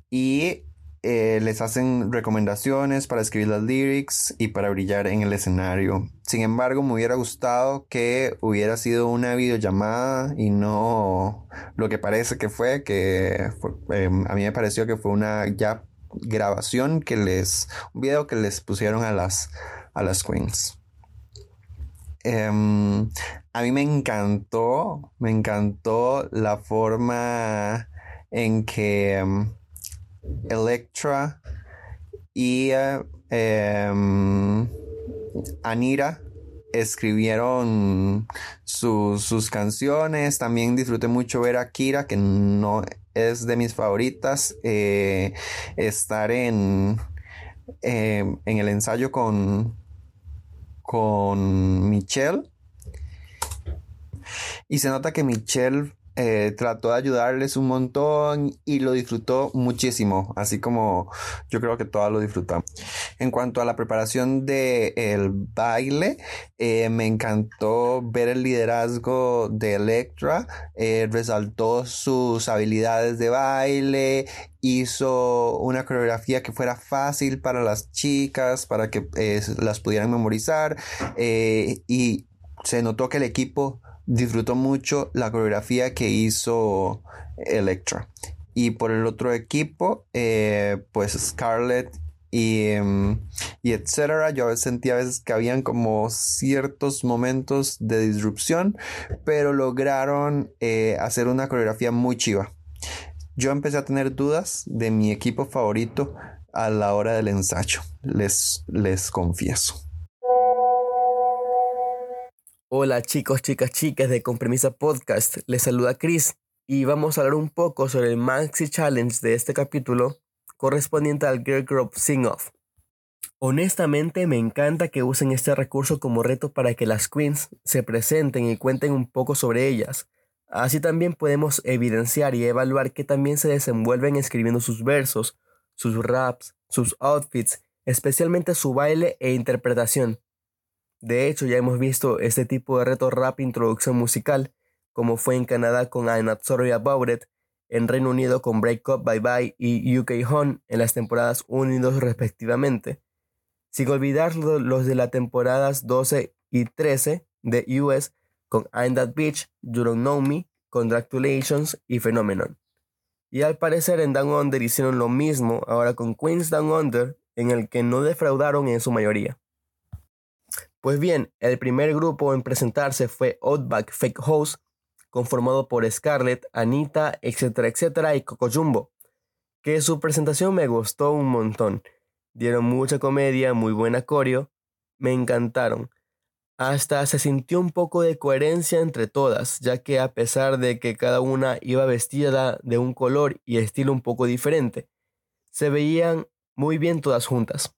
y les hacen recomendaciones para escribir las lyrics y para brillar en el escenario. Sin embargo, me hubiera gustado que hubiera sido una videollamada y no lo que parece que fue, a mí me pareció que fue una ya grabación un video que les pusieron a las queens. A mí me encantó la forma en que Electra y Anita escribieron sus canciones. También disfruté mucho ver a Kita, que no es de mis favoritas, estar en el ensayo con Michelle, y se nota que Michelle trató de ayudarles un montón y lo disfrutó muchísimo, así como yo creo que todas lo disfrutamos. En cuanto a la preparación del baile, me encantó ver el liderazgo de Electra. Resaltó sus habilidades de baile, hizo una coreografía que fuera fácil para las chicas, para que las pudieran memorizar, y se notó que el equipo disfrutó mucho la coreografía que hizo Electra. Y por el otro equipo, pues Scarlett y etcétera. Yo sentía a veces que habían como ciertos momentos de disrupción, pero lograron hacer una coreografía muy chiva. Yo empecé a tener dudas de mi equipo favorito a la hora del ensayo, les confieso. Hola chicos, chicas, chicas de Con Permisa Podcast, les saluda Chris y vamos a hablar un poco sobre el Maxi Challenge de este capítulo correspondiente al Girl Group Sing Off. Honestamente me encanta que usen este recurso como reto para que las queens se presenten y cuenten un poco sobre ellas. Así también podemos evidenciar y evaluar que también se desenvuelven escribiendo sus versos, sus raps, sus outfits, especialmente su baile e interpretación. De hecho, ya hemos visto este tipo de reto rap introducción musical, como fue en Canadá con I'm Not Sorry About It, en Reino Unido con Break Up, Bye Bye y UK Home en las temporadas 1 y 2 respectivamente. Sin olvidar los de las temporadas 12 y 13 de US con I'm That Bitch, You Don't Know Me, Congratulations y Phenomenon. Y al parecer en Down Under hicieron lo mismo ahora con Queens Down Under, en el que no defraudaron en su mayoría. Pues bien, el primer grupo en presentarse fue Outback Fake House, conformado por Scarlett, Anita, Etcetera Etcetera y Coco Jumbo, que su presentación me gustó un montón. Dieron mucha comedia, muy buena coreo, me encantaron. Hasta se sintió un poco de coherencia entre todas, ya que a pesar de que cada una iba vestida de un color y estilo un poco diferente, se veían muy bien todas juntas.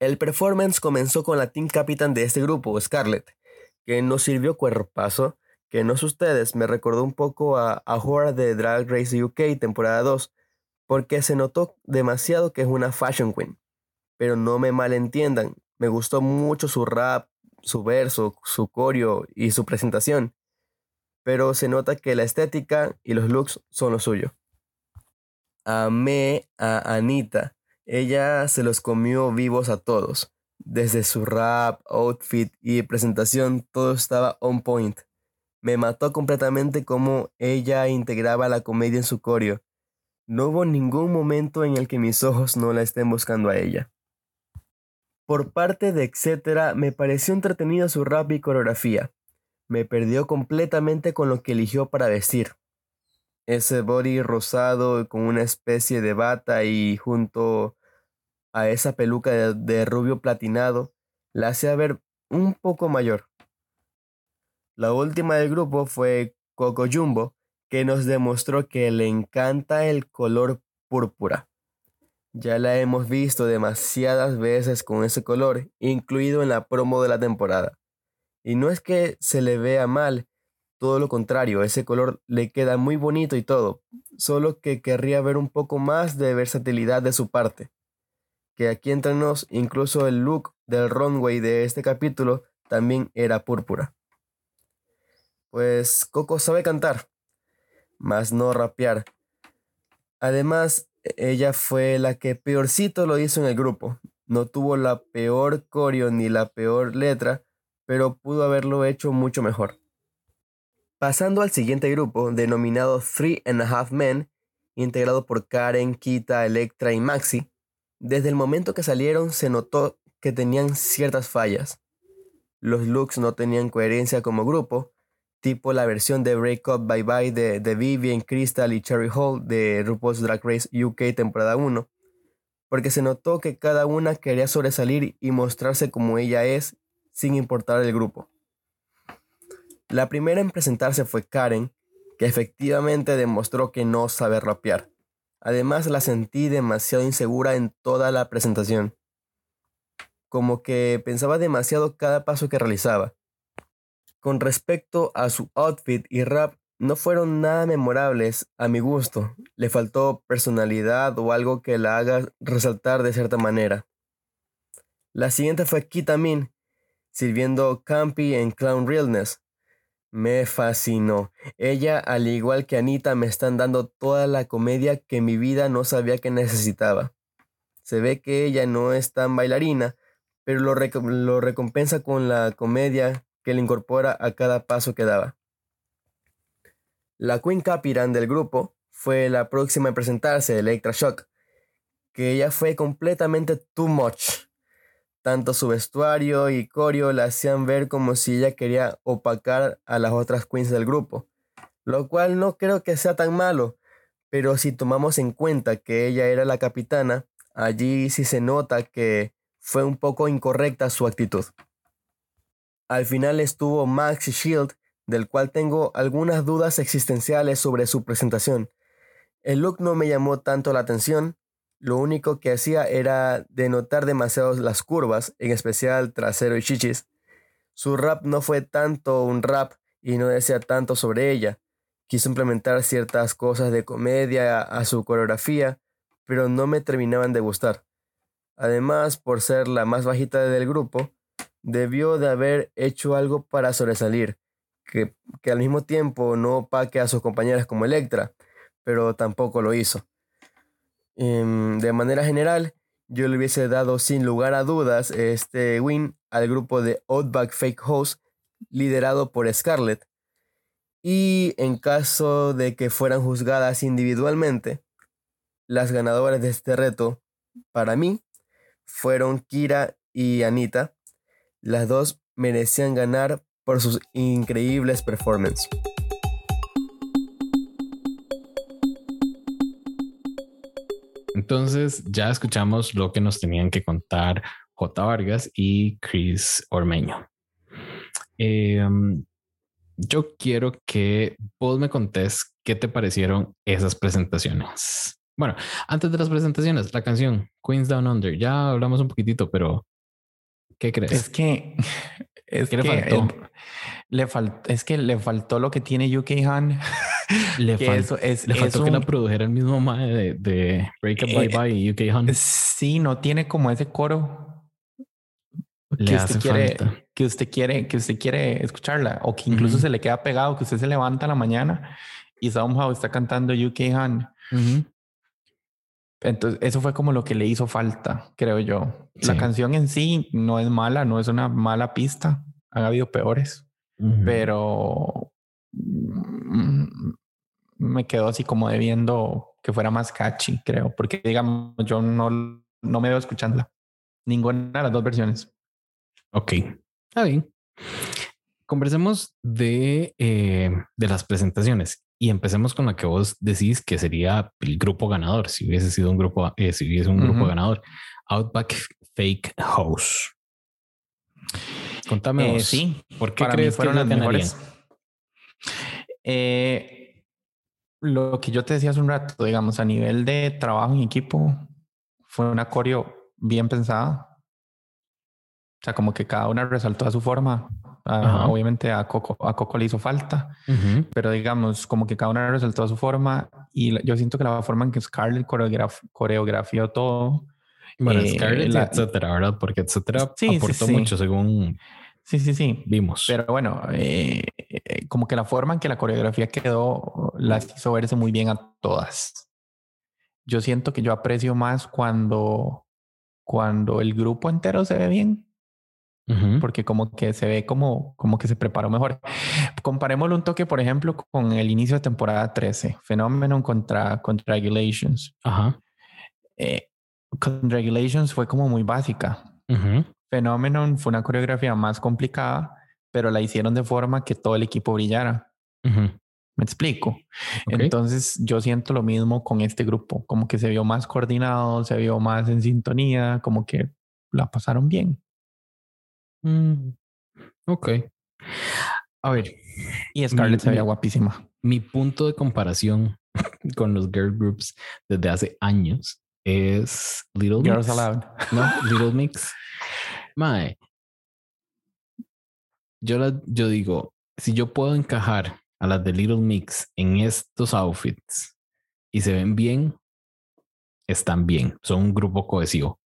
El performance comenzó con la team capitán de este grupo, Scarlett, que nos sirvió cuerpazo, que no sé ustedes, me recordó un poco a Hora de Drag Race UK temporada 2, porque se notó demasiado que es una fashion queen. Pero no me malentiendan, me gustó mucho su rap, su verso, su coreo y su presentación. pero se nota que la estética y los looks son lo suyo. Amé a Anita. Ella se los comió vivos a todos. Desde su rap, outfit y presentación, todo estaba on point. Me mató completamente cómo ella integraba la comedia en su coreo. No hubo ningún momento en el que mis ojos no la estén buscando a ella. Por parte de Etcetera, me pareció entretenido su rap y coreografía. Me perdió completamente con lo que eligió para vestir. Ese body rosado con una especie de bata y junto a esa peluca de rubio platinado, la hacía ver un poco mayor. La última del grupo fue Coco Jumbo, que nos demostró que le encanta el color púrpura. Ya la hemos visto demasiadas veces con ese color, incluido en la promo de la temporada. Y no es que se le vea mal, todo lo contrario, ese color le queda muy bonito y todo, solo que querría ver un poco más de versatilidad de su parte. Que aquí entre nos, incluso el look del runway de este capítulo también era púrpura. Pues Coco sabe cantar, mas no rapear. Además, ella fue la que peorcito lo hizo en el grupo. No tuvo la peor coreo ni la peor letra, pero pudo haberlo hecho mucho mejor. Pasando al siguiente grupo, denominado 3.5 Men, integrado por Karen, Kita, Electra y Maxi. Desde el momento que salieron se notó que tenían ciertas fallas. Los looks no tenían coherencia como grupo, tipo la versión de Break Up Bye Bye de Vivian, Crystal y Cherry Hall de RuPaul's Drag Race UK temporada 1, porque se notó que cada una quería sobresalir y mostrarse como ella es, sin importar el grupo. La primera en presentarse fue Karen, que efectivamente demostró que no sabe rapear. Además, la sentí demasiado insegura en toda la presentación. Como que pensaba demasiado cada paso que realizaba. Con respecto a su outfit y rap, no fueron nada memorables a mi gusto. Le faltó personalidad o algo que la haga resaltar de cierta manera. La siguiente fue Kita Mean, sirviendo campy en Clown Realness. Me fascinó. Ella, al igual que Anita, me están dando toda la comedia que mi vida no sabía que necesitaba. Se ve que ella no es tan bailarina, pero lo recompensa con la comedia que le incorpora a cada paso que daba. La Queen Capiran del grupo fue la próxima en presentarse, Electra Shock, que ella fue completamente too much. Tanto su vestuario y coreo la hacían ver como si ella quería opacar a las otras queens del grupo, lo cual no creo que sea tan malo, pero si tomamos en cuenta que ella era la capitana, allí sí se nota que fue un poco incorrecta su actitud. Al final estuvo Maxi Shield, del cual tengo algunas dudas existenciales sobre su presentación. El look no me llamó tanto la atención. Lo único que hacía era denotar demasiado las curvas, en especial trasero y chichis. Su rap no fue tanto un rap y no decía tanto sobre ella. Quiso implementar ciertas cosas de comedia a su coreografía, pero no me terminaban de gustar. Además, por ser la más bajita del grupo, debió de haber hecho algo para sobresalir, que al mismo tiempo no opaque a sus compañeras como Electra, pero tampoco lo hizo. De manera general, yo le hubiese dado sin lugar a dudas este win al grupo de Outback Fake Host, liderado por Scarlett. Y en caso de que fueran juzgadas individualmente, las ganadoras de este reto, para mí, fueron Kira y Anita. Las dos merecían ganar por sus increíbles performances. Entonces ya escuchamos lo que nos tenían que contar J. Vargas y Chris Ormeño. Yo quiero que vos me contés qué te parecieron esas presentaciones. Bueno, antes de las presentaciones, la canción Queens Down Under, ya hablamos un poquitito, pero ¿qué crees? Es que le faltó. Le faltó lo que tiene UK Han. Le faltó que la produjera el mismo mae de Break Up Bye Bye UK Han. Sí, no tiene como ese coro. Le hace falta. que usted quiere escucharla, o que incluso se le queda pegado, que usted se levanta a la mañana y somehow está cantando UK Han. Entonces eso fue como lo que le hizo falta, creo yo. Sí. La canción en sí no es mala, no es una mala pista, han habido peores, pero me quedó así como debiendo que fuera más catchy, creo, porque digamos yo no me veo escuchándola, ninguna de las dos versiones. Ok, está bien. Conversemos de las presentaciones y empecemos con la que vos decís que sería el grupo ganador, si hubiese sido un grupo, si hubiese un grupo ganador. Outback Fake House. Contame vos, sí. ¿Por qué crees que fueron las mejores? Lo que yo te decía hace un rato, digamos, a nivel de trabajo en equipo, fue una coreo bien pensada. O sea, como que cada una resaltó a su forma. Obviamente a Coco le hizo falta, pero digamos, como que cada una resaltó a su forma. Y yo siento que la forma en que Scarlett coreografió todo. Bueno, Scarlett, etcétera, ¿verdad? Porque etcétera aportó mucho según... Sí. Vimos. Pero bueno, como que la forma en que la coreografía quedó las hizo verse muy bien a todas. Yo siento que yo aprecio más cuando el grupo entero se ve bien. Porque como que se ve como que se preparó mejor. Comparémoslo un toque, por ejemplo, con el inicio de temporada 13. Phenomenon contra Regulations. Con Regulations fue como muy básica. Phenomenon fue una coreografía más complicada, pero la hicieron de forma que todo el equipo brillara. ¿Me explico? Okay. Entonces yo siento lo mismo con este grupo. Como que se vio más coordinado, se vio más en sintonía, como que la pasaron bien. Ok. A ver. Y Scarlett se veía guapísima. Mi punto de comparación con los girl groups desde hace años es Little Mix. Girls Aloud. No, Little Mix. Mae. Yo digo, si yo puedo encajar a las de Little Mix en estos outfits y se ven bien, están bien. Son un grupo cohesivo.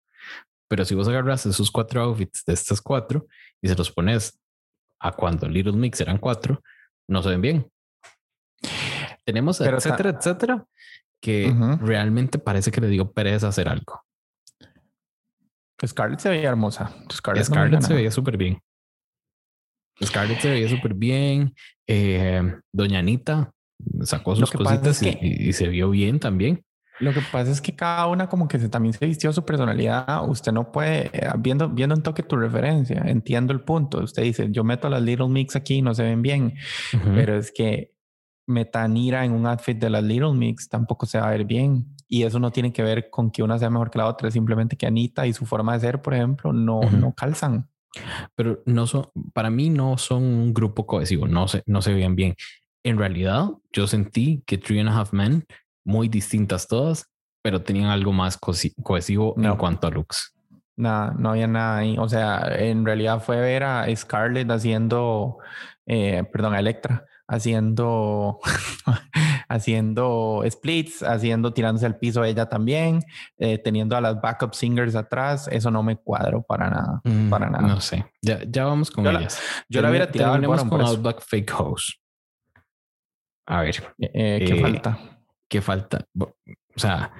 Pero si vos agarras esos 4 outfits de estas 4 y se los pones a cuando Little Mix eran 4, no se ven bien. Tenemos a etcétera, etcétera, que realmente parece que le dio pereza hacer algo. Scarlett se veía hermosa. Scarlett se veía súper bien. Doña Anita sacó sus cositas y se vio bien también. Lo que pasa es que cada una como que también se vistió su personalidad. Usted no puede, viendo un toque tu referencia, entiendo el punto. Usted dice, yo meto a las Little Mix aquí y no se ven bien. Pero es que metanira en un outfit de las Little Mix tampoco se va a ver bien. Y eso no tiene que ver con que una sea mejor que la otra. Es simplemente que Anita y su forma de ser, por ejemplo, no calzan. Pero no son, para mí no son un grupo cohesivo. No se veían bien. En realidad, yo sentí que 3.5 Men... muy distintas todas, pero tenían algo más cohesivo en cuanto a looks. Nada, no había nada ahí. O sea, en realidad fue ver a Scarlett haciendo, a Electra, haciendo splits, tirándose al piso ella también, teniendo a las backup singers atrás. Eso no me cuadro para nada. Para nada. No sé. Ya vamos con ellas. Yo la hubiera tirado con Outback Fake House. A ver. ¿Qué falta? ¿Qué falta? O sea,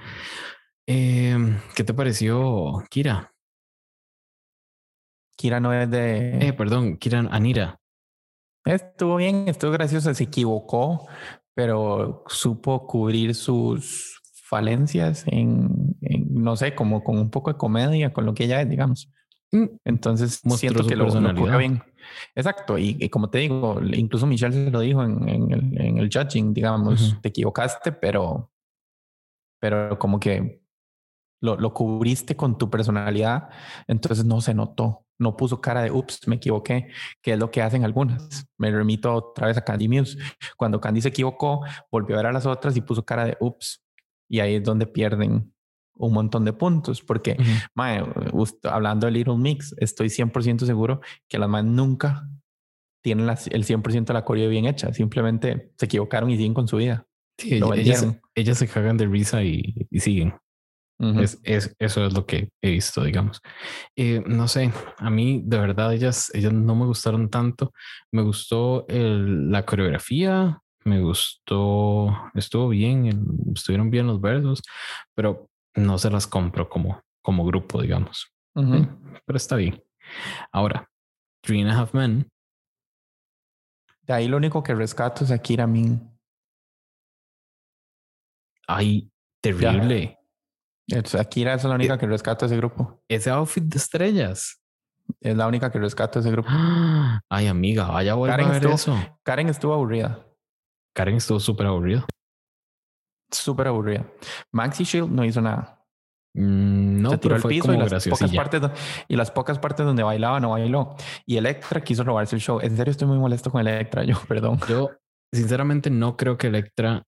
¿qué te pareció Kira? Kira no es de... perdón, Kira Anira. Estuvo bien, estuvo graciosa, se equivocó, pero supo cubrir sus falencias en no sé, como con un poco de comedia, con lo que ella es, digamos. Entonces mostró siento que lo coge bien. Exacto, y como te digo, incluso Michelle se lo dijo en el judging, digamos, te equivocaste, pero como que lo cubriste con tu personalidad, entonces no se notó, no puso cara de ups, me equivoqué, que es lo que hacen algunas. Me remito otra vez a Candy Muse. Cuando Candy se equivocó, volvió a ver a las otras y puso cara de ups, y ahí es donde pierden un montón de puntos, porque hablando de Little Mix, estoy 100% seguro que las más nunca tienen el 100% de la coreo bien hecha, simplemente se equivocaron y siguen con su vida. Sí, ellas se cagan de risa y siguen. Uh-huh. Eso es lo que he visto, digamos. No sé, a mí de verdad ellas no me gustaron tanto. Me gustó la coreografía, me gustó, estuvo bien, estuvieron bien los versos, pero no se las compro como grupo, digamos. Uh-huh. ¿Sí? Pero está bien. Ahora, 3.5 Men. De ahí lo único que rescato es a Kita Mean. Ay, terrible. Ya. Kita es la única que rescato ese grupo. Ese outfit de estrellas. Es la única que rescato ese grupo. Ay, amiga, vaya vuelva a ver eso. Karen estuvo aburrida. Karen estuvo súper aburrida. Súper aburrida. Maxi Shield no hizo nada. No, se tiró al piso y las pocas partes donde bailaba no bailó. Y Electra quiso robarse el show. En serio, estoy muy molesto con Electra. Yo, perdón. Yo, sinceramente, no creo que Electra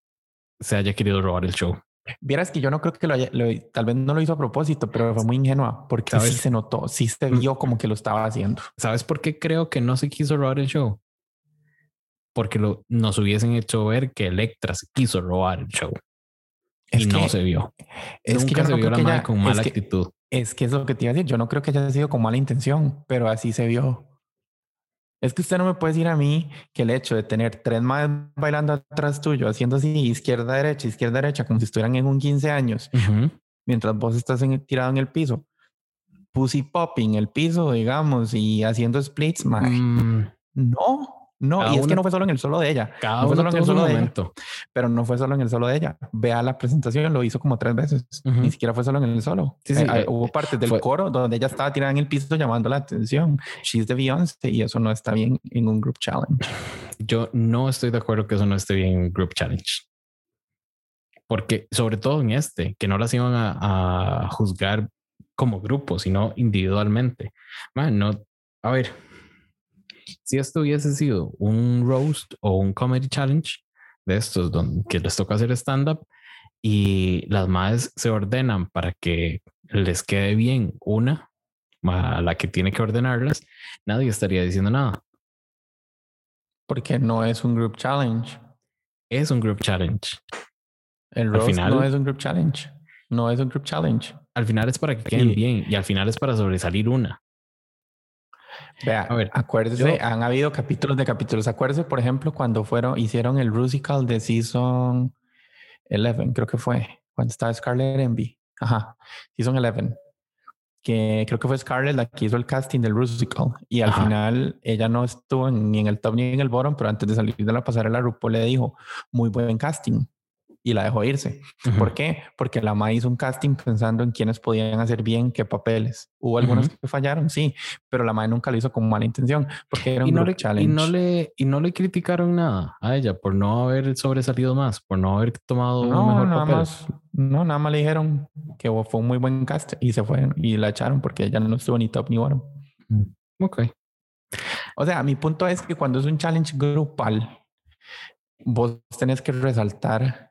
se haya querido robar el show. Vieras que yo no creo que tal vez no lo hizo a propósito, pero fue muy ingenua porque ¿sabes? Sí se notó, sí se vio como que lo estaba haciendo. ¿Sabes por qué creo que no se quiso robar el show? Porque nos hubiesen hecho ver que Electra se quiso robar el show. No se vio. Es nunca que no se vio la madre con mala actitud. Es que es lo que te iba a decir. Yo no creo que haya sido con mala intención, pero así se vio. Es que usted no me puede decir a mí que el hecho de tener 3 madres bailando atrás tuyo, haciendo así izquierda, derecha, como si estuvieran en un 15 años, uh-huh, mientras vos estás tirado en el piso, pussy popping el piso, digamos, y haciendo splits, madre. No. No, cada y es uno, que no fue solo en el solo de ella. No fue solo en el solo de momento. Ella. Pero no fue solo en el solo de ella. Vea la presentación, lo hizo como 3 veces. Uh-huh. Ni siquiera fue solo en el solo. Sí, hubo partes del coro donde ella estaba tirada en el piso llamando la atención. She's the Beyoncé y eso no está bien en un group challenge. Yo no estoy de acuerdo que eso no esté bien en un group challenge. Porque sobre todo en que no las iban a juzgar como grupo, sino individualmente. Man, no, a ver. Si esto hubiese sido un roast o un comedy challenge de estos que les toca hacer stand-up y las madres se ordenan para que les quede bien una a la que tiene que ordenarlas, nadie estaría diciendo nada. Porque no es un group challenge. Es un group challenge. El roast no es un group challenge. No es un group challenge. Al final es para que queden bien y al final es para sobresalir una. Vea, a ver, acuérdese, han habido capítulos. Acuérdese, por ejemplo, cuando hicieron el Rusical de Season 11, creo que fue, cuando estaba Scarlett Envy. Ajá, Season 11. Que creo que fue Scarlett la que hizo el casting del Rusical. Y al final, ella no estuvo ni en el top ni en el bottom, pero antes de salir de la pasarela, RuPaul le dijo, muy buen casting. Y la dejó irse. Uh-huh. ¿Por qué? Porque la MA hizo un casting pensando en quiénes podían hacer bien qué papeles. Hubo algunos que fallaron, sí, pero la MA nunca lo hizo con mala intención porque era un group challenge. Y no le criticaron nada a ella por no haber sobresalido más, por no haber tomado un mejor papel. Nada más le dijeron que fue un muy buen cast y se fueron y la echaron porque ella no estuvo ni top ni bottom. Ok. O sea, mi punto es que cuando es un challenge grupal, vos tenés que resaltar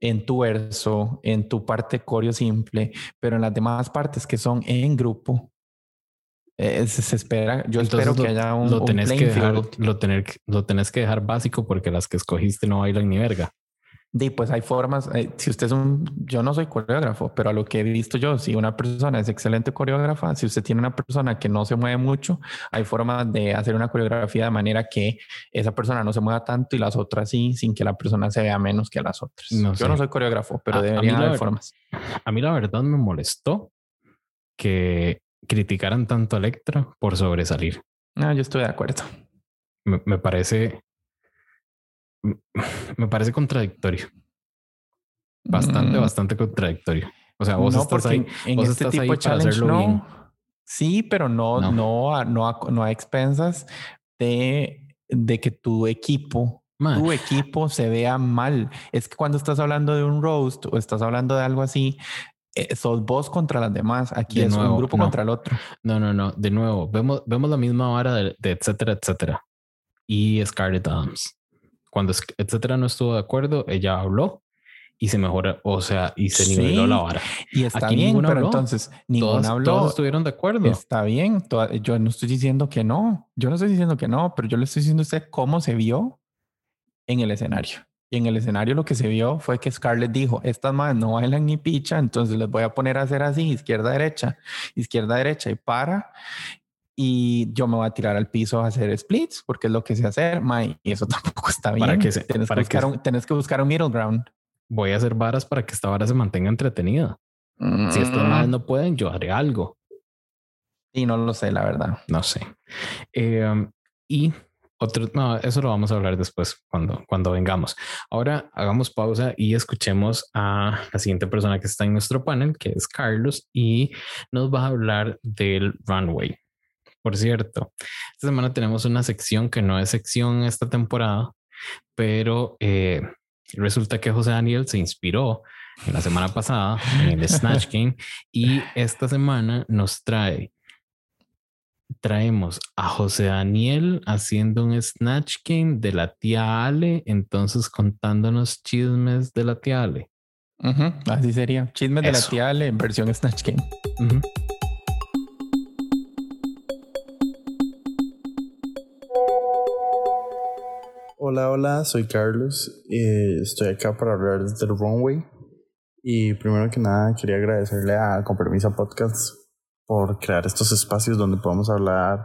en tu verso, en tu parte coreo simple, pero en las demás partes que son en grupo, se espera. Yo entonces espero que haya un lo tenés que dejar básico porque las que escogiste no bailan ni verga. Y pues hay formas, si usted es yo no soy coreógrafo, pero a lo que he visto yo, si una persona es excelente coreógrafa, si usted tiene una persona que no se mueve mucho, hay formas de hacer una coreografía de manera que esa persona no se mueva tanto y las otras sí, sin que la persona se vea menos que las otras. Yo no soy coreógrafo, pero deberían haber formas. A mí la verdad me molestó que criticaran tanto a Electra por sobresalir. No, yo estoy de acuerdo. Me parece contradictorio. Bastante contradictorio. O sea, vos estás ahí en vos este estás tipo de challenge, no. Bien. Sí, pero no a expensas de que tu equipo se vea mal. Es que cuando estás hablando de un roast o estás hablando de algo así, sos vos contra las demás. Aquí de es nuevo, un grupo contra el otro. No. De nuevo, vemos la misma vara de etcétera, etcétera. Y Scarlett Adams. Cuando etcétera no estuvo de acuerdo, ella habló y se mejoró, o sea, y se niveló la vara. Y está aquí bien, pero habló. Entonces ninguna habló. Todos estuvieron de acuerdo. Está bien. Yo no estoy diciendo que no. Yo no estoy diciendo que no, pero yo le estoy diciendo a usted cómo se vio en el escenario. Y en el escenario lo que se vio fue que Scarlett dijo, estas madres no bailan ni picha, entonces les voy a poner a hacer así, izquierda, derecha, y para. Y yo me voy a tirar al piso a hacer splits, porque es lo que sé hacer, mae, y eso tampoco está bien. Tenés que buscar un middle ground. Voy a hacer varas para que esta vara se mantenga entretenida. Si estas madres no pueden, yo haré algo. Y no lo sé, la verdad. No sé. Y... otro, no, eso lo vamos a hablar después cuando vengamos. Ahora hagamos pausa y escuchemos a la siguiente persona que está en nuestro panel, que es Carlos, y nos va a hablar del runway. Por cierto, esta semana tenemos una sección que no es sección esta temporada, pero resulta que José Daniel se inspiró en la semana pasada en el Snatch Game y esta semana nos traemos a José Daniel haciendo un Snatch Game de la tía Ale, entonces contándonos chismes de la tía Ale. Uh-huh, así sería, chismes de la tía Ale en versión Snatch Game. Uh-huh. Hola, soy Carlos, estoy acá para hablar del runway y primero que nada quería agradecerle a Con Permisa Podcast por crear estos espacios donde podemos hablar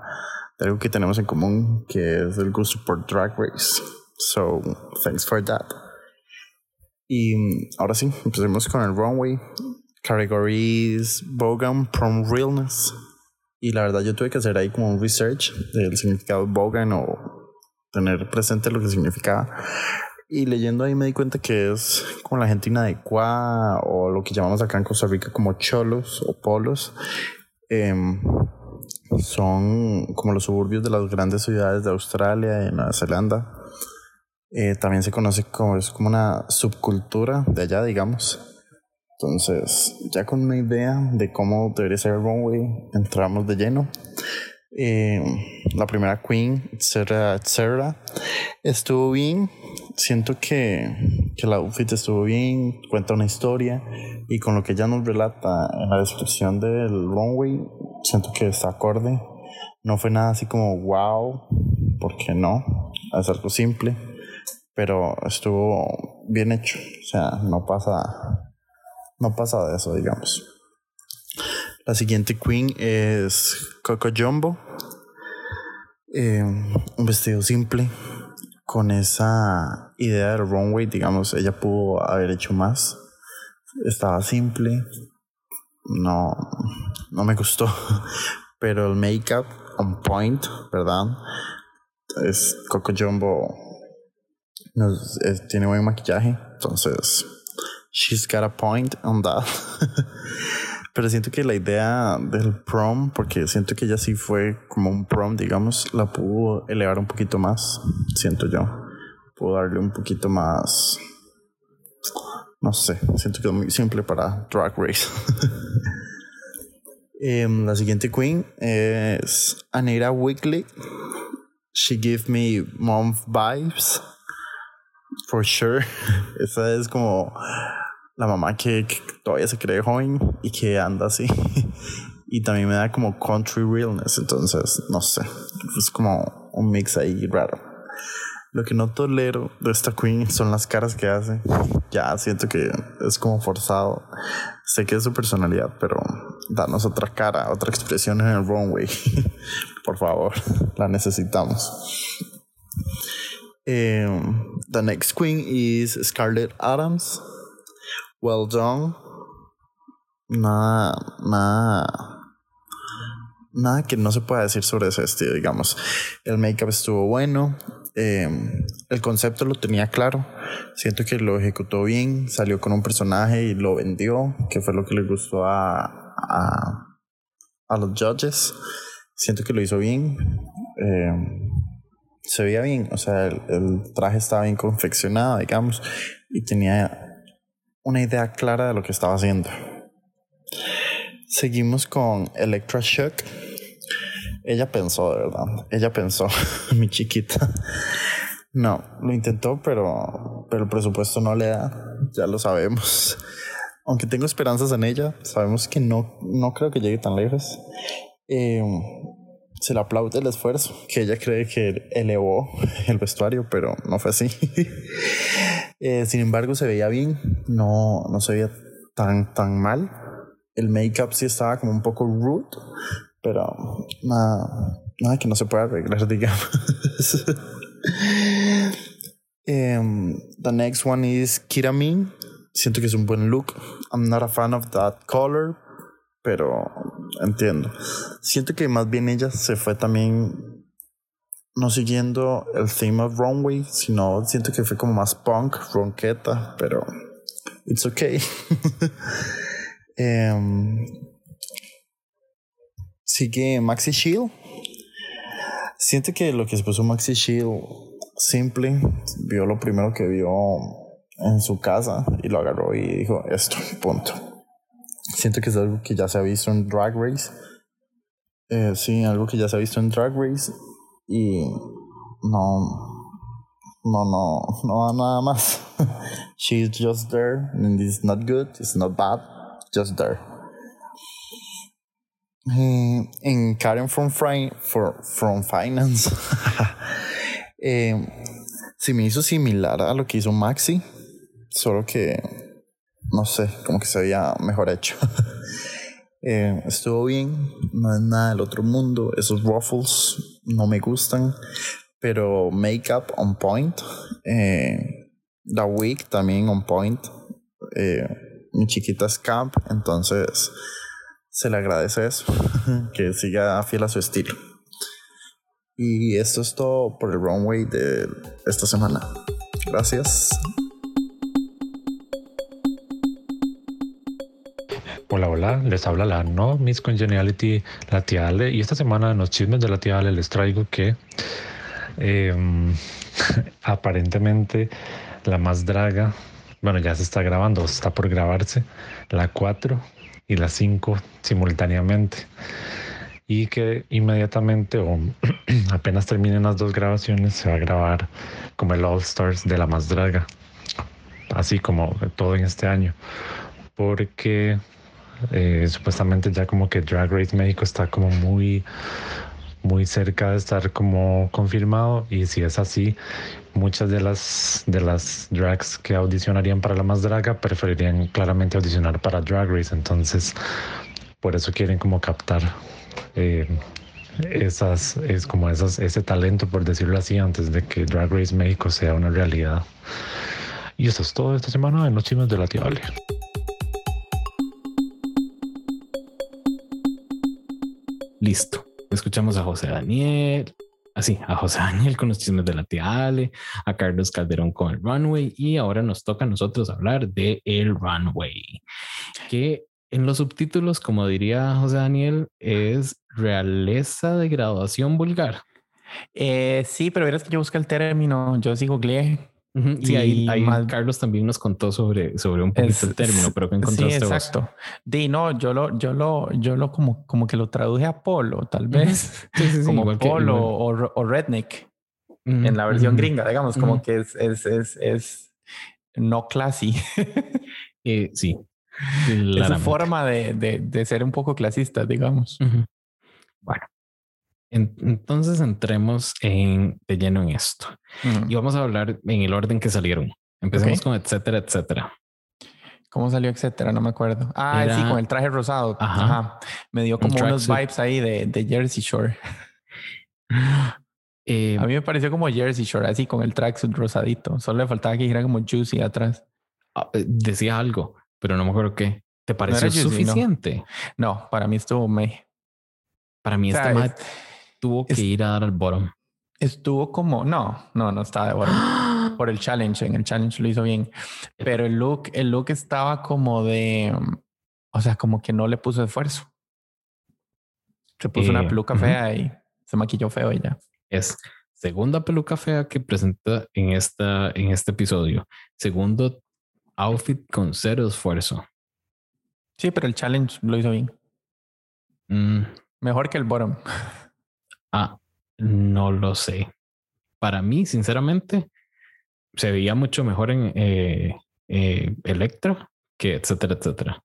de algo que tenemos en común, que es el gusto por Drag Race. So, thanks for that. Y ahora sí, empecemos con el runway. Categories Bogan Prom Realness. Y la verdad yo tuve que hacer ahí como un research del significado de Bogan o tener presente lo que significaba. Y leyendo ahí me di cuenta que es como la gente inadecuada o lo que llamamos acá en Costa Rica como cholos o polos. Son como los suburbios de las grandes ciudades de Australia y Nueva Zelanda. También se conoce como, es como una subcultura de allá, digamos. Entonces, ya con una idea de cómo debería ser el runway, entramos de lleno. La primera queen, Etcetera Etcetera, estuvo bien. Siento que la outfit estuvo bien, cuenta una historia y con lo que ella nos relata en la descripción del runway, siento que está acorde. No fue nada así como wow, porque no, es algo simple, pero estuvo bien hecho. O sea, no pasa de eso, digamos. La siguiente queen es Coco Jumbo, un vestido simple. Con esa idea del runway, digamos, ella pudo haber hecho más. Estaba simple. No me gustó. Pero el make-up on point, ¿verdad? Es Coco Jumbo. Tiene buen maquillaje. Entonces, she's got a point on that. Pero siento que la idea del prom, porque siento que ella sí fue como un prom, digamos, la pudo elevar un poquito más, siento yo. Pudo darle un poquito más, no sé, siento que es muy simple para Drag Race. La siguiente queen es Anita Wigl'it. She give me mom vibes, for sure. Esa es como... la mamá que todavía se cree joven y que anda así. Y también me da como country realness. Entonces, no sé. Es como un mix ahí raro. Lo que no tolero de esta queen son las caras que hace. Ya siento que es como forzado. Sé que es su personalidad, pero danos otra cara, otra expresión en el runway. Por favor, la necesitamos. The next queen is Scarlett Adams. Well done. Nada que no se pueda decir sobre ese estilo, digamos. El make-up estuvo bueno, el concepto lo tenía claro. Siento que lo ejecutó bien, salió con un personaje y lo vendió, que fue lo que le gustó a los judges. Siento que lo hizo bien, se veía bien, o sea, el traje estaba bien confeccionado, digamos, y tenía una idea clara de lo que estaba haciendo. Seguimos con Electra Shock. Ella pensó, de verdad. Ella pensó, mi chiquita. No, lo intentó, pero el presupuesto no le da. Ya lo sabemos. Aunque tengo esperanzas en ella, sabemos que no creo que llegue tan lejos. se le aplaude el esfuerzo que ella cree que elevó el vestuario, pero no fue así. Sin embargo, se veía bien, no se veía tan mal. El make-up sí estaba como un poco rude, pero nada que no se pueda arreglar, digamos. The next one is Kita Mean. Siento que es un buen look. I'm not a fan of that color, pero entiendo. Siento que más bien ella se fue también no siguiendo el theme of runway, sino siento que fue como más punk, ronqueta, pero it's okay. Sigue Maxi Shield. Siento que lo que se puso Maxi Shield simple, vio lo primero que vio en su casa y lo agarró y dijo esto, punto. Siento que es algo que ya se ha visto en Drag Race. Sí, algo que ya se ha visto en Drag Race. Y no da nada más. She's just there and it's not good, it's not bad, just there. En Karen from Finance se me hizo similar a lo que hizo Maxi, solo que no sé, como que se había mejor hecho. Estuvo bien, no es nada del otro mundo. Esos ruffles no me gustan, pero makeup on point. La wig también on point. Mi chiquita es camp, entonces se le agradece eso, que siga fiel a su estilo. Y esto es todo por el runway de esta semana. Gracias. Hola, les habla la no Miss Congeniality, la tía Ale, y esta semana en los chismes de la tía Ale les traigo que aparentemente La Más Draga, bueno, ya se está grabando, está por grabarse la 4 y la 5 simultáneamente, y que inmediatamente o apenas terminen las dos grabaciones se va a grabar como el All Stars de La Más Draga, así como todo en este año, porque supuestamente ya como que Drag Race México está como muy cerca de estar como confirmado, y si es así, muchas de las drags que audicionarían para La Más Draga preferirían claramente audicionar para Drag Race, entonces por eso quieren como captar ese talento, por decirlo así, antes de que Drag Race México sea una realidad. Y eso es todo esta semana en los chismes de la tía Ale. Listo, escuchamos a José Daniel, con los chismes de la tía Ale, a Carlos Calderón con el runway, y ahora nos toca a nosotros hablar de el runway, que en los subtítulos, como diría José Daniel, es realeza de graduación vulgar. Sí, pero verás que yo busqué el término, yo sí googleé. Uh-huh. Sí, ahí Carlos también nos contó sobre un poquito el término, pero que encontraste. Sí, exacto. Yo lo como que lo traduje a polo, tal vez. Uh-huh. Sí, como polo o redneck, uh-huh, en la versión, uh-huh, gringa, digamos, como, uh-huh, que es no classy. Sí. Es su forma de ser un poco clasista, digamos. Uh-huh. Bueno. Entonces entremos de lleno en esto, uh-huh, y vamos a hablar en el orden que salieron. Empecemos, okay, con Etcetera, Etcetera. ¿Cómo salió Etcetera? No me acuerdo. Sí, con el traje rosado. Ajá. Ajá. Me dio como unos vibes ahí de Jersey Shore. A mí me pareció como Jersey Shore, así con el tracksuit rosadito. Solo le faltaba que dijera como Juicy atrás. Decía algo, pero no me acuerdo qué. ¿Te pareció no suficiente? No, para mí estuvo me. Para mí, o sea, este match tuvo que ir a dar al bottom. Estuvo como... No estaba de bottom. Por el challenge. En el challenge lo hizo bien. Pero el look estaba como de... O sea, como que no le puso esfuerzo. Se puso una peluca, uh-huh, fea y se maquilló feo y ya. Es segunda peluca fea que presenta en este episodio. Segundo outfit con cero esfuerzo. Sí, pero el challenge lo hizo bien. Mejor que el bottom. No lo sé. Para mí, sinceramente, se veía mucho mejor en Electra que Etcetera, Etcetera.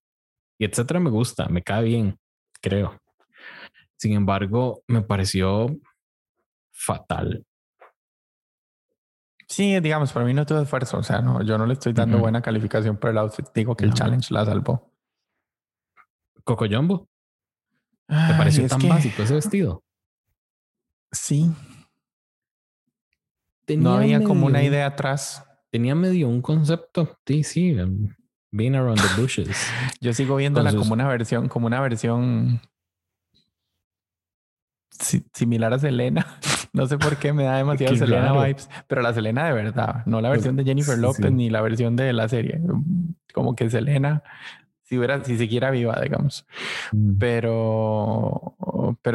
Y Etcetera me gusta, me cae bien, creo. Sin embargo, me pareció fatal. Sí, digamos, para mí no tuvo esfuerzo. O sea, no, yo no le estoy dando buena calificación por el outfit. Digo que el challenge la salvó. Coco Jumbo. ¿Te pareció tan básico ese vestido? Sí. Tenía no había medio, como una idea atrás. Tenía medio un concepto. Sí. Being around the bushes. Yo sigo viéndola como una versión similar a Selena. No sé por qué me da demasiado Selena vibes, pero la Selena de verdad, no la versión de Jennifer López ni la versión de la serie. Como que Selena, si siquiera viva, digamos. Pero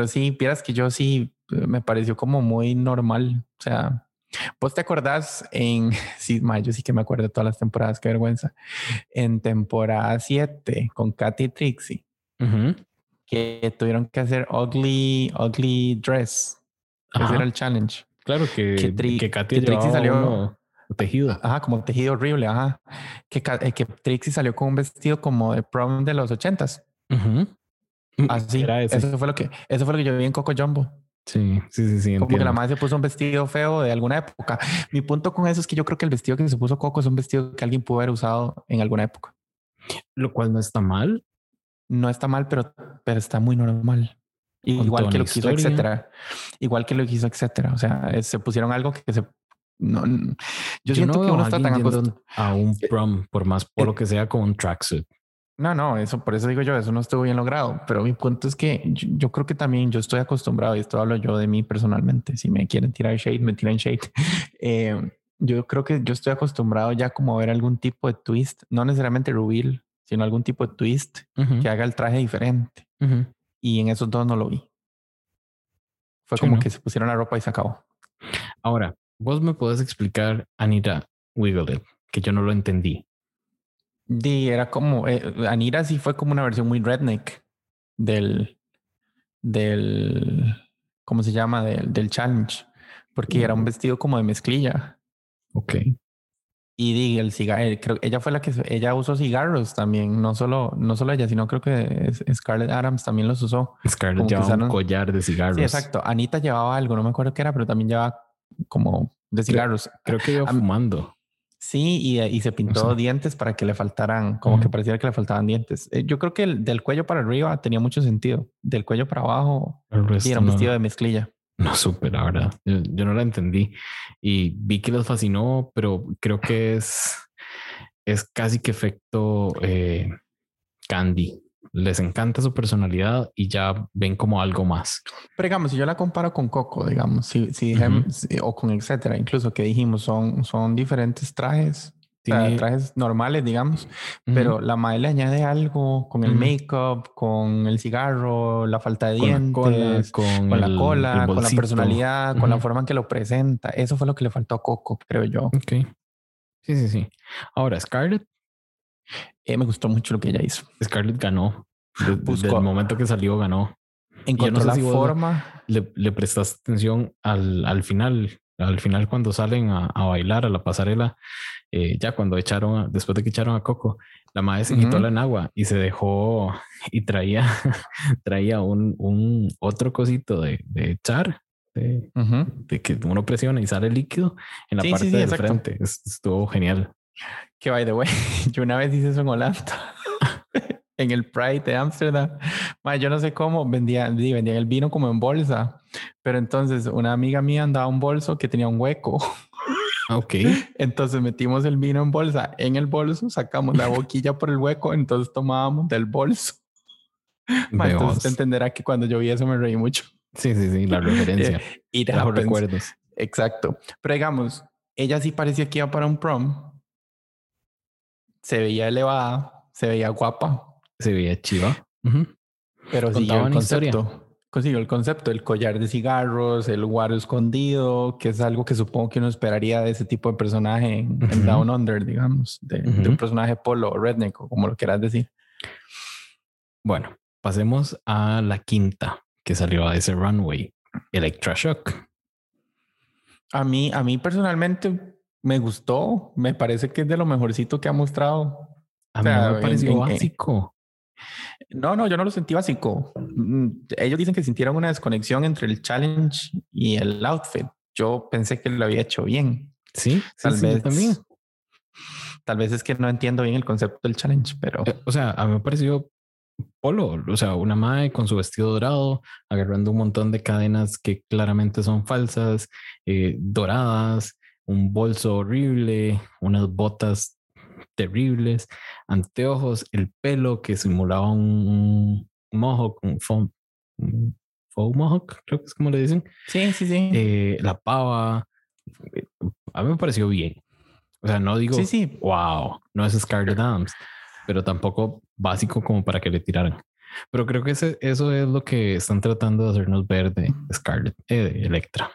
sí, vieras que yo sí me pareció como muy normal. O sea, vos te acordás sí, yo sí que me acuerdo de todas las temporadas, qué vergüenza. En temporada 7 con Katy y Trixie, que tuvieron que hacer ugly dress. Ajá. Ese era el challenge. Claro que Katy Trixie salió tejido. Ajá, como tejido horrible. Ajá. Que Trixie salió con un vestido como de prom de los 80s. Así. Eso fue lo que yo vi en Coco Jumbo. Sí. Como entiendo. Que la madre se puso un vestido feo de alguna época. Mi punto con eso es que yo creo que el vestido que se puso Coco es un vestido que alguien pudo haber usado en alguna época. Lo cual no está mal. No está mal, pero está muy normal. Igual que lo que hizo Etcetera. O sea, se pusieron algo que se... No, yo siento no que uno está tan acostumbrado a un prom, por más polo que sea, con un tracksuit. No, eso, por eso digo yo, eso no estuvo bien logrado. Pero mi punto es que yo creo que también yo estoy acostumbrado, y esto hablo yo de mí personalmente. Si me quieren tirar shade, me tiran shade. Yo creo que yo estoy acostumbrado ya como a ver algún tipo de twist, no necesariamente reveal, sino algún tipo de twist que haga el traje diferente. Y en esos dos no lo vi. Fue como que se pusieron la ropa y se acabó. Ahora, vos me podés explicar Anita Wigl'it, que yo no lo entendí. Era como Anita sí fue como una versión muy redneck del ¿cómo se llama? Del challenge, porque era un vestido como de mezclilla. Okay. Y el cigarro, creo ella fue la que ella usó cigarros también, no solo ella, sino creo que Scarlett Adams también los usó. Scarlett llevaba un collar de cigarros. Sí, exacto. Anita llevaba algo, no me acuerdo qué era, pero también llevaba como de cigarros. Creo que iba fumando. Sí, y se pintó dientes para que le faltaran, como que pareciera que le faltaban dientes. Yo creo que del cuello para arriba tenía mucho sentido. Del cuello para abajo, sí, era un vestido de mezclilla. No, súper, la verdad. Yo no la entendí. Y vi que los fascinó, pero creo que es casi que efecto Candy. Les encanta su personalidad y ya ven como algo más. Pero digamos, si yo la comparo con Coco, digamos, o con Etcetera, incluso que dijimos, son diferentes trajes, o sea, trajes normales, digamos, pero la madre le añade algo con el make-up, con el cigarro, la falta de dientes, con la cola, con la personalidad, con la forma en que lo presenta. Eso fue lo que le faltó a Coco, creo yo. Ok. Sí. Ahora, Scarlett. Me gustó mucho lo que ella hizo. Scarlett ganó. Desde el momento que salió, ganó. Encontró la forma. Le prestaste atención al final. Al final, cuando salen a bailar a la pasarela, ya cuando después de que echaron a Coco, la madre se quitó la enagua y se dejó y traía un otro cosito de echar. De que uno presiona y sale el líquido en la parte del frente. Estuvo genial. Que by the way, yo una vez hice eso en Holanda, en el Pride de Ámsterdam. Yo no sé cómo vendían el vino como en bolsa, pero entonces una amiga mía andaba un bolso que tenía un hueco. Ok. Entonces metimos el vino en bolsa, en el bolso, sacamos la boquilla por el hueco, entonces tomábamos del bolso. Entonces te entenderá que cuando yo vi eso me reí mucho. Sí, la referencia. Y los recuerdos. Exacto. Pero digamos, ella sí parecía que iba para un prom. Se veía elevada, se veía guapa. Se veía chiva. Pero siguió el concepto. Consiguió el concepto, el collar de cigarros, el guaro escondido, que es algo que supongo que uno esperaría de ese tipo de personaje en Down Under, digamos, de un personaje polo, redneck, como lo quieras decir. Bueno, pasemos a la quinta que salió a ese runway, Electra Shock. A mí personalmente... me gustó, me parece que es de lo mejorcito que ha mostrado. A mí me pareció básico. No, yo no lo sentí básico. Ellos dicen que sintieron una desconexión entre el challenge y el outfit. Yo pensé que lo había hecho bien. Sí, tal vez también. Tal vez es que no entiendo bien el concepto del challenge, pero... O sea, a mí me pareció polo. O sea, una mae con su vestido dorado, agarrando un montón de cadenas que claramente son falsas, doradas, un bolso horrible, unas botas terribles, anteojos, el pelo que simulaba un mohawk, un faux mohawk, creo que es como le dicen. Sí. La pava. A mí me pareció bien. O sea, no digo, sí. Wow, no es Scarlett Adams, pero tampoco básico como para que le tiraran. Pero creo que eso es lo que están tratando de hacernos ver de Scarlett, de Electra.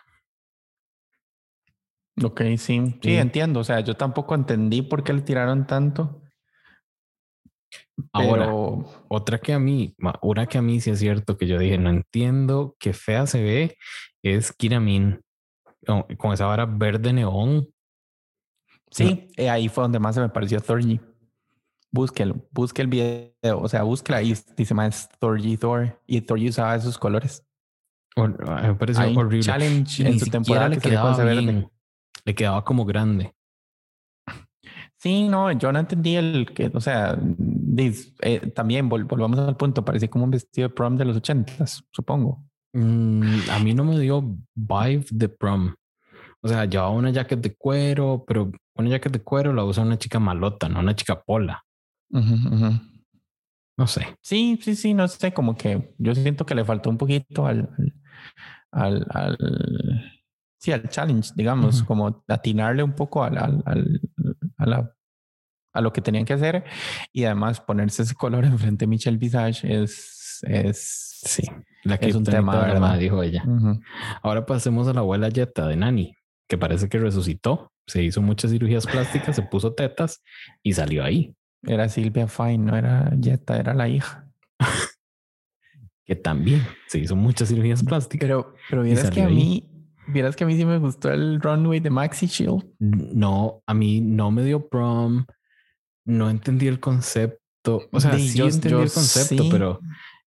Ok, sí, entiendo. O sea, yo tampoco entendí por qué le tiraron tanto. Ahora, pero... una que a mí sí es cierto que yo dije, no entiendo qué fea se ve, es Kita Mean con esa vara verde neón. Sí, ahí fue donde más se me pareció Thorgy. Busque el video, o sea, búsquela y dice más Thorgy Thor, y Thorgy usaba esos colores. Me pareció horrible. Challenge en su temporada le quedaba verde. Le quedaba como grande. Sí, no, yo no entendí el que, o sea, también volvamos al punto, parecía como un vestido de prom de los 80s, supongo. A mí no me dio vibe de prom. O sea, llevaba una jacket de cuero, pero una jacket de cuero la usa una chica malota, no una chica pola. Uh-huh. No sé. Sí, no sé, como que yo siento que le faltó un poquito al challenge, digamos, uh-huh, como atinarle un poco a lo que tenían que hacer, y además ponerse ese color enfrente de Michelle Visage es un tema, ¿verdad? Dijo ella. Uh-huh. Ahora pasemos a la abuela Jetta de Nani, que parece que resucitó, se hizo muchas cirugías plásticas, se puso tetas y salió ahí. Era Silvia Fine, no era Jetta, era la hija. Que también se hizo muchas cirugías plásticas. Pero vieras que a mí sí me gustó el runway de Maxi Shield. No, a mí no me dio prom. No entendí el concepto. O sea, yo entendí el concepto, sí, pero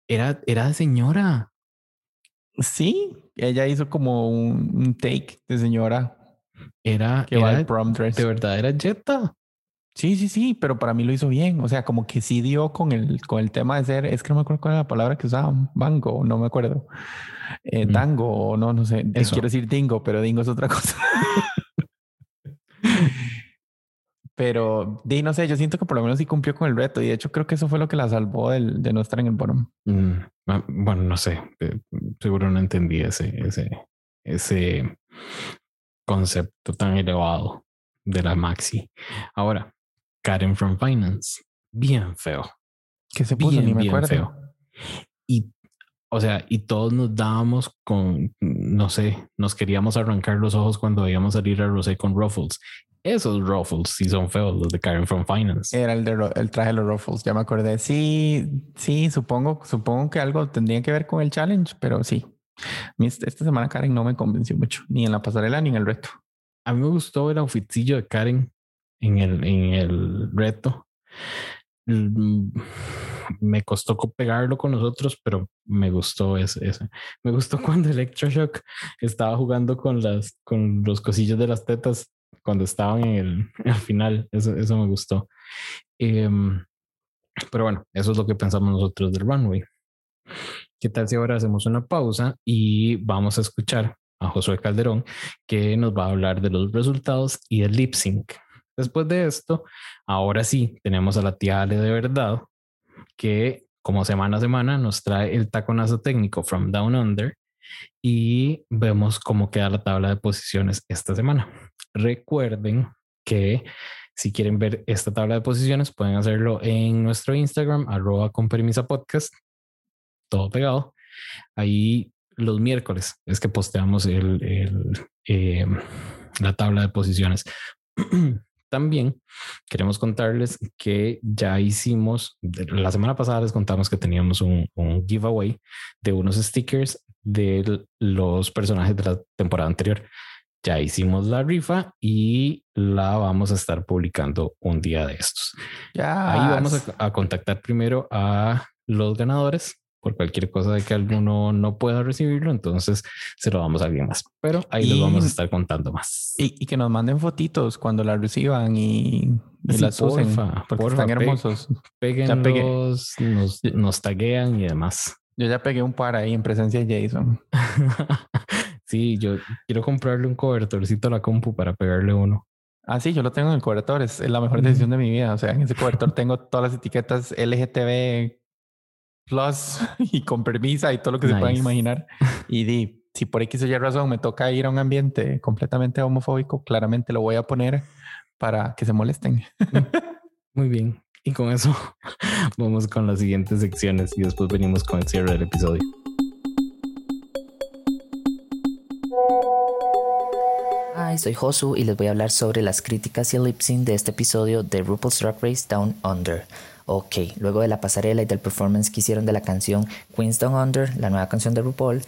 era de señora. Sí, ella hizo como un take de señora. Era el prom dress. De verdad, era Jetta. Sí, pero para mí lo hizo bien. O sea, como que sí dio con el tema de ser, es que no me acuerdo cuál era la palabra que usaban, bango, no me acuerdo. Tango, o no sé. Eso. Quiero decir dingo, pero dingo es otra cosa. Pero, no sé, yo siento que por lo menos sí cumplió con el reto. Y de hecho creo que eso fue lo que la salvó de no estar en el bottom. Bueno, no sé. Seguro no entendí ese concepto tan elevado de la Maxi. Ahora, Karen from Finance, bien feo. Que se puso, ni me acuerdo. Feo. Y, o sea, y todos nos dábamos con, no sé, nos queríamos arrancar los ojos cuando veíamos salir a Rosé con ruffles. Esos ruffles sí son feos, los de Karen from Finance. Era el traje de los ruffles, ya me acordé. Sí, supongo que algo tendría que ver con el challenge, pero sí. Esta semana Karen no me convenció mucho, ni en la pasarela ni en el reto. A mí me gustó el outfitillo de Karen en el reto. Me costó pegarlo con nosotros, pero me gustó ese. Me gustó cuando Electra Shock estaba jugando con los cosillos de las tetas cuando estaban en el final. Eso me gustó. Pero bueno, eso es lo que pensamos nosotros del runway. ¿Qué tal si ahora hacemos una pausa y vamos a escuchar a José Calderón, que nos va a hablar de los resultados y el lip sync? Después de esto, ahora sí, tenemos a la tía Ale de verdad, que como semana a semana nos trae el taconazo técnico from Down Under y vemos cómo queda la tabla de posiciones esta semana. Recuerden que si quieren ver esta tabla de posiciones pueden hacerlo en nuestro Instagram, @conpermisapodcast, todo pegado. Ahí los miércoles es que posteamos la tabla de posiciones. También queremos contarles que ya hicimos, la semana pasada les contamos que teníamos un giveaway de unos stickers de los personajes de la temporada anterior. ya hicimos la rifa y la vamos a estar publicando un día de estos. Yes. Ahí vamos a contactar primero a los ganadores por cualquier cosa de que alguno no pueda recibirlo, entonces se lo damos a alguien más. Pero ahí les vamos a estar contando más. Y que nos manden fotitos cuando la reciban y sí, las usen, porque están hermosos. Péguenlos, nos taguean y demás. Yo ya pegué un par ahí en presencia de Jason. Sí, yo quiero comprarle un cobertorcito a la compu para pegarle uno. Ah, sí, yo lo tengo en el cobertor. Es la mejor decisión de mi vida. O sea, en ese cobertor tengo todas las etiquetas LGTB Plus y con permisa y todo lo que se puedan imaginar. Y si por X o Y razón me toca ir a un ambiente completamente homofóbico, claramente lo voy a poner para que se molesten. Muy bien. Y con eso vamos con las siguientes secciones y después venimos con el cierre del episodio. Hi, soy Josu y les voy a hablar sobre las críticas y el lip sync de este episodio de RuPaul's Drag Race Down Under. Ok, luego de la pasarela y del performance que hicieron de la canción Queens Down Under, la nueva canción de RuPaul,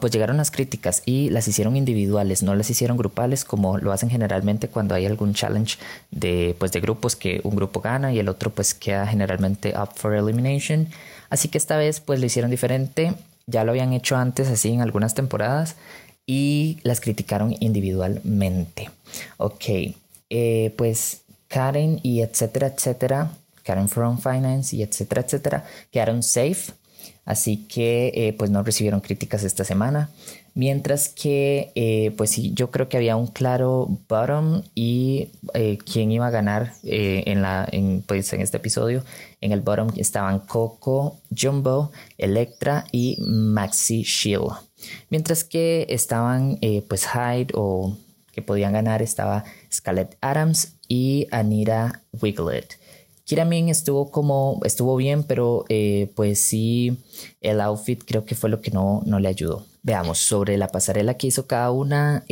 pues llegaron las críticas y las hicieron individuales, no las hicieron grupales como lo hacen generalmente cuando hay algún challenge de grupos, que un grupo gana y el otro pues queda generalmente up for elimination. Así que esta vez pues lo hicieron diferente, ya lo habían hecho antes así en algunas temporadas y las criticaron individualmente. Ok, pues Karen y etcétera, etcétera, Karen from Finance y etcétera, etcétera, quedaron safe. Así que pues no recibieron críticas esta semana. Mientras que pues sí, yo creo que había un claro bottom y quién iba a ganar en este episodio. En el bottom estaban Coco Jumbo, Electra y Maxi Shield. Mientras que estaban pues Hyde o que podían ganar estaba Scarlett Adams y Anita Wigl'it. Kita Mean estuvo bien, pero pues sí, el outfit creo que fue lo que no le ayudó. Veamos, sobre la pasarela que hizo cada una,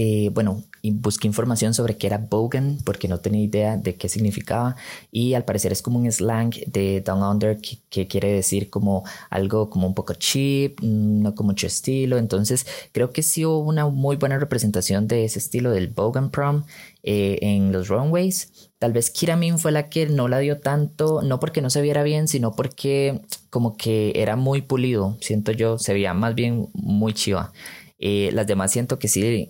busqué información sobre qué era Bogan, porque no tenía idea de qué significaba, y al parecer es como un slang de Down Under que quiere decir como algo como un poco cheap, no con mucho estilo. Entonces creo que sí hubo una muy buena representación de ese estilo del Bogan Prom en los runways. Tal vez Kita Mean fue la que no la dio tanto, no porque no se viera bien, sino porque como que era muy pulido, siento yo, se veía más bien muy chiva. Las demás siento que sí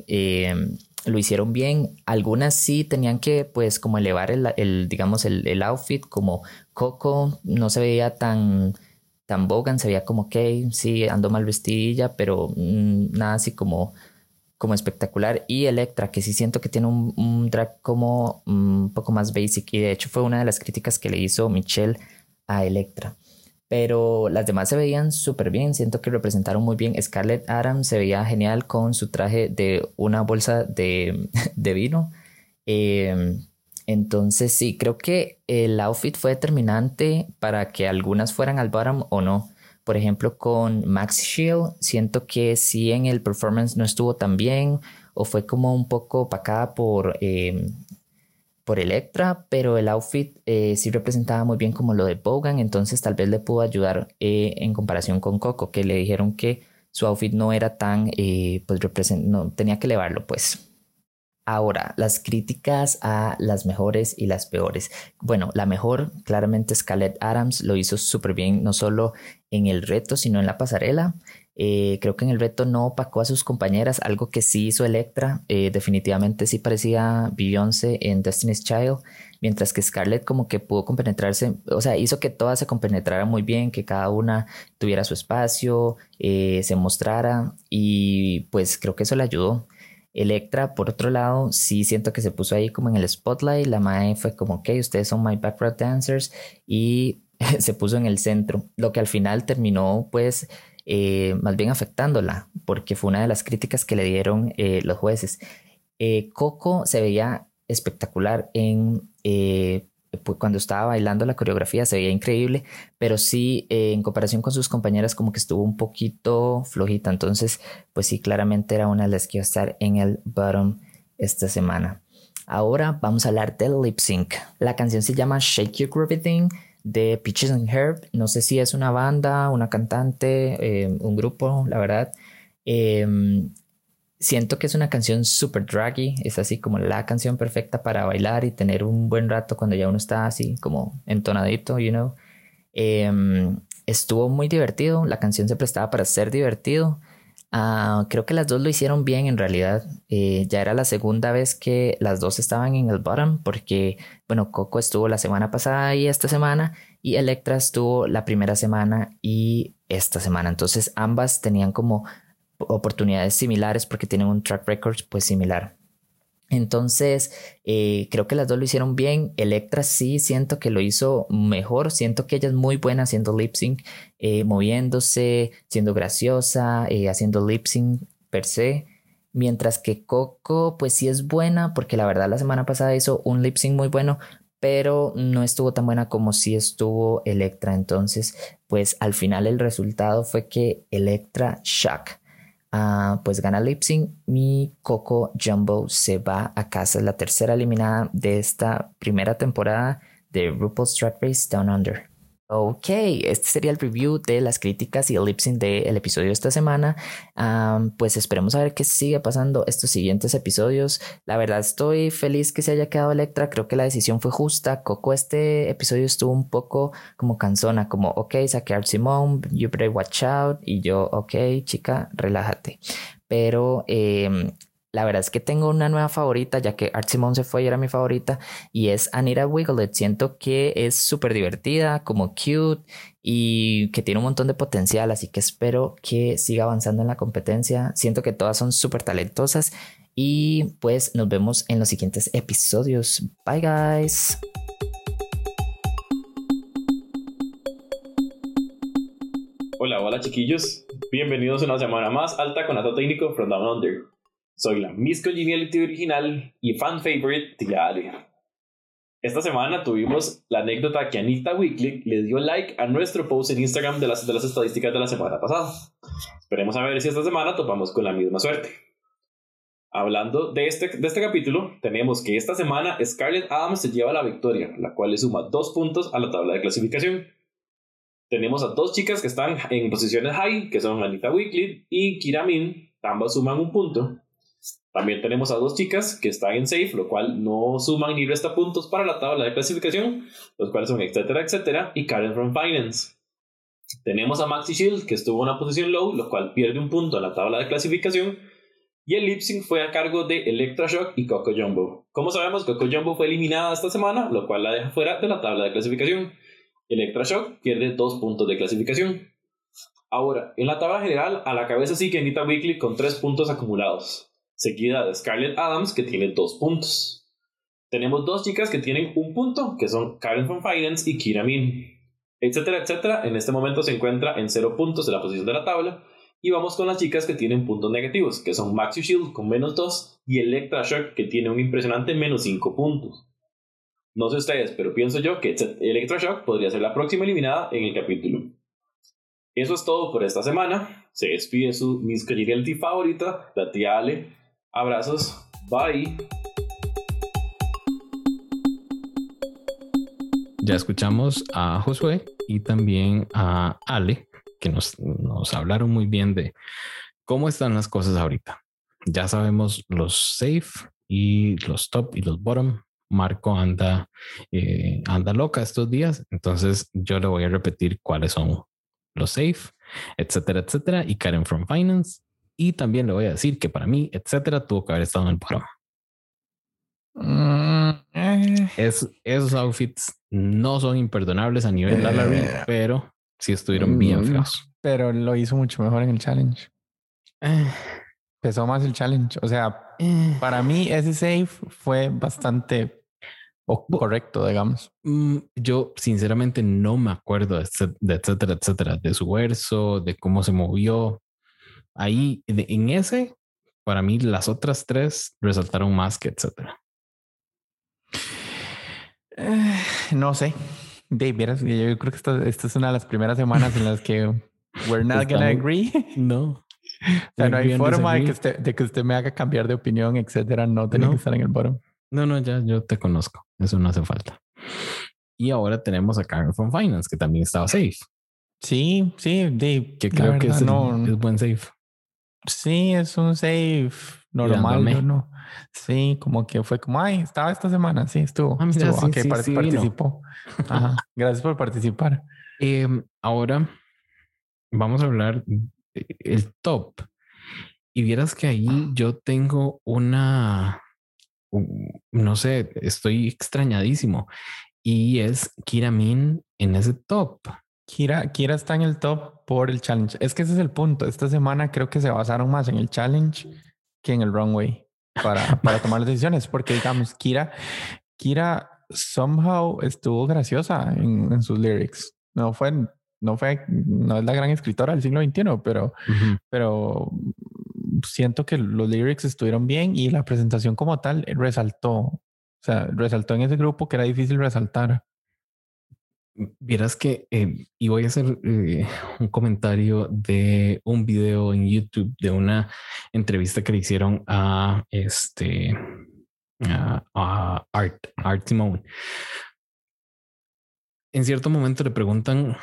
lo hicieron bien. Algunas sí tenían que pues como elevar el outfit, como Coco no se veía tan bogan, se veía como que sí ando mal vestidilla, pero nada así como espectacular. Y Electra, que sí siento que tiene un drag como un poco más basic, y de hecho fue una de las críticas que le hizo Michelle a Electra, pero las demás se veían súper bien, siento que representaron muy bien. Scarlett Adams se veía genial con su traje de una bolsa de vino, entonces sí, creo que el outfit fue determinante para que algunas fueran al bottom o no. Por ejemplo, con Maxi Shield, siento que sí en el performance no estuvo tan bien, o fue como un poco opacada por Electra, pero el outfit sí representaba muy bien como lo de Bogan, entonces tal vez le pudo ayudar en comparación con Coco, que le dijeron que su outfit no era tan, no tenía que elevarlo pues. Ahora, las críticas a las mejores y las peores. Bueno, la mejor, claramente Scarlett Adams lo hizo súper bien, no solo en el reto, sino en la pasarela. Creo que en el reto no opacó a sus compañeras, algo que sí hizo Electra. Definitivamente sí parecía Beyoncé en Destiny's Child, mientras que Scarlett como que pudo compenetrarse, o sea, hizo que todas se compenetraran muy bien, que cada una tuviera su espacio, se mostrara, y pues creo que eso le ayudó. Electra, por otro lado, sí siento que se puso ahí como en el spotlight. La mae fue como, ok, ustedes son my background dancers, y se puso en el centro, lo que al final terminó pues más bien afectándola, porque fue una de las críticas que le dieron los jueces. Coco se veía espectacular cuando estaba bailando la coreografía, se veía increíble, pero sí en comparación con sus compañeras como que estuvo un poquito flojita, entonces pues sí, claramente era una de las que iba a estar en el bottom esta semana. Ahora vamos a hablar del lip sync. La canción se llama Shake Your Groovy Thing de Peaches and Herb, no sé si es una banda, una cantante, un grupo, la verdad. Siento que es una canción súper draggy, es así como la canción perfecta para bailar y tener un buen rato cuando ya uno está así como entonadito, you know. Estuvo muy divertido, la canción se prestaba para ser divertido. Creo que las dos lo hicieron bien en realidad. Ya era la segunda vez que las dos estaban en el bottom, porque bueno, Coco estuvo la semana pasada y esta semana, y Electra estuvo la primera semana y esta semana. Entonces ambas tenían como oportunidades similares porque tienen un track record pues similar. Entonces creo que las dos lo hicieron bien. Electra sí siento que lo hizo mejor, siento que ella es muy buena haciendo lip sync, moviéndose, siendo graciosa, haciendo lip sync per se, mientras que Coco pues sí es buena porque la verdad la semana pasada hizo un lip sync muy bueno, pero no estuvo tan buena como sí estuvo Electra. Entonces pues al final el resultado fue que Electra Shock pues gana lip sync. Mi Coco Jumbo se va a casa. Es la tercera eliminada de esta primera temporada de RuPaul's Drag Race Down Under. Ok, este sería el review de las críticas y el lip sync del episodio de esta semana. Pues esperemos a ver qué sigue pasando estos siguientes episodios. La verdad estoy feliz que se haya quedado Electra. Creo que la decisión fue justa. Coco este episodio estuvo un poco como cansona, como ok, saqué a Art Simone, you better watch out, y yo ok, chica, relájate. Pero la verdad es que tengo una nueva favorita, ya que Art Simone se fue y era mi favorita, y es Anita Wigl'it. Siento que es súper divertida, como cute, y que tiene un montón de potencial, así que espero que siga avanzando en la competencia. Siento que todas son súper talentosas y pues nos vemos en los siguientes episodios. Bye guys. Hola, hola chiquillos. Bienvenidos una semana más al Taconazo Técnico from Down Under. Soy la Miss Congeniality original y fan favorite de Ale. Esta semana tuvimos la anécdota que Anita Wigl'it le dio like a nuestro post en Instagram de las estadísticas de la semana pasada. Esperemos a ver si esta semana topamos con la misma suerte. Hablando de este capítulo, tenemos que esta semana Scarlett Adams se lleva la victoria, la cual le suma 2 puntos a la tabla de clasificación. Tenemos a dos chicas que están en posiciones high, que son Anita Wigl'it y Kita Mean, ambas suman 1 punto. También tenemos a dos chicas que están en safe, lo cual no suman ni resta puntos para la tabla de clasificación, los cuales son Etcetera Etcetera y Karen from Finance. Tenemos a Maxi Shield, que estuvo en una posición low, lo cual pierde 1 punto en la tabla de clasificación, y el lip sync fue a cargo de Electra Shock y Coco Jumbo. Como sabemos, Coco Jumbo fue eliminada esta semana, lo cual la deja fuera de la tabla de clasificación. Electra Shock pierde 2 puntos de clasificación. Ahora, en la tabla general, a la cabeza sigue Anita Wigl'it con 3 puntos acumulados, seguida de Scarlett Adams, que tiene 2 puntos. Tenemos dos chicas que tienen 1 punto, que son Karen from Finance y Kita Mean. Etcetera, etcétera, en este momento se encuentra en 0 puntos de la posición de la tabla, y vamos con las chicas que tienen puntos negativos, que son Maxi Shield con -2 y Electra Shock, que tiene un impresionante -5 puntos. No sé ustedes, pero pienso yo que Electra Shock podría ser la próxima eliminada en el capítulo. Eso es todo por esta semana. Se despide su Miss Congeniality favorita, la tía Ale. Abrazos, bye. Ya escuchamos a Josué y también a Ale, que nos hablaron muy bien de cómo están las cosas ahorita. Ya sabemos los safe y los top y los bottom. Marco anda loca estos días, entonces yo le voy a repetir cuáles son los safe, etcétera, etcétera, y Karen from Finance. Y también le voy a decir que para mí, etcétera, tuvo que haber estado en el programa. Esos outfits no son imperdonables a nivel Larry, pero sí estuvieron bien feos. Pero lo hizo mucho mejor en el challenge. Pesó más el challenge. O sea, para mí ese save fue bastante correcto, digamos. Yo sinceramente no me acuerdo de etcétera, etcétera, de su verso, de cómo se movió. Ahí, en ese, para mí las otras 3 resaltaron más que etcétera. No sé. Dave, vieras, yo creo que esta es una de las primeras semanas en las que we're not gonna agree. No. O sea, no hay forma de que usted me haga cambiar de opinión, etcétera. No tenía que estar en el bottom. No, ya, yo te conozco. Eso no hace falta. Y ahora tenemos a Karen from Finance, que también estaba safe. Sí, Dave. Que creo que es buen safe. Sí, es un save normal, ¿no? Sí, como que fue como, ay, estaba esta semana, sí, estuvo. Ah, mira, estuvo. Sí, okay, sí, participó. Sí, no. Ajá, gracias por participar. Ahora vamos a hablar el top. Y vieras que ahí yo tengo una, no sé, estoy extrañadísimo. Y es Kita Mean en ese top. Kita está en el top por el challenge. Es que ese es el punto. Esta semana creo que se basaron más en el challenge que en el runway para tomar las decisiones. Porque digamos, Kita somehow estuvo graciosa en sus lyrics. No es la gran escritora del siglo XXI, pero, pero siento que los lyrics estuvieron bien y la presentación como tal resaltó. O sea, resaltó en ese grupo que era difícil resaltar. Vieras que, y voy a hacer un comentario de un video en YouTube de una entrevista que le hicieron a Art Simone. En cierto momento le preguntan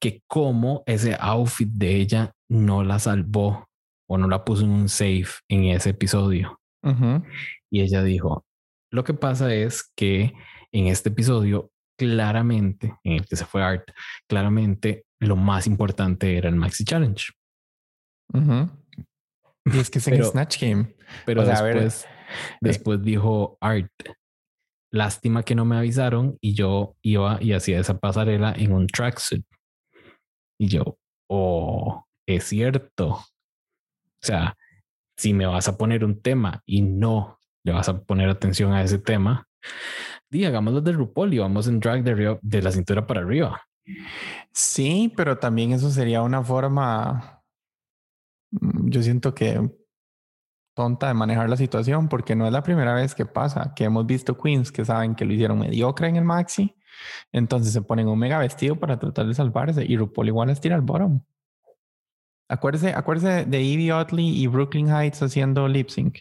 que cómo ese outfit de ella no la salvó o no la puso en un save en ese episodio. Uh-huh. Y ella dijo, lo que pasa es que en este episodio claramente, en el que se fue Art, claramente lo más importante era el Maxi Challenge. Uh-huh. Y es que es en Snatch Game. Pero o sea, después dijo Art, lástima que no me avisaron y yo iba y hacía esa pasarela en un tracksuit. Y yo, oh, es cierto. O sea, si me vas a poner un tema y no le vas a poner atención a ese tema, y hagamos los de RuPaul y vamos en drag de la cintura para arriba. Sí, pero también eso sería una forma, yo siento que tonta de manejar la situación, porque no es la primera vez que pasa, que hemos visto queens que saben que lo hicieron mediocre en el maxi, entonces se ponen un mega vestido para tratar de salvarse y RuPaul igual les tira al bottom. Acuérdese de Evie Oddly y Brooklyn Heights haciendo lip sync,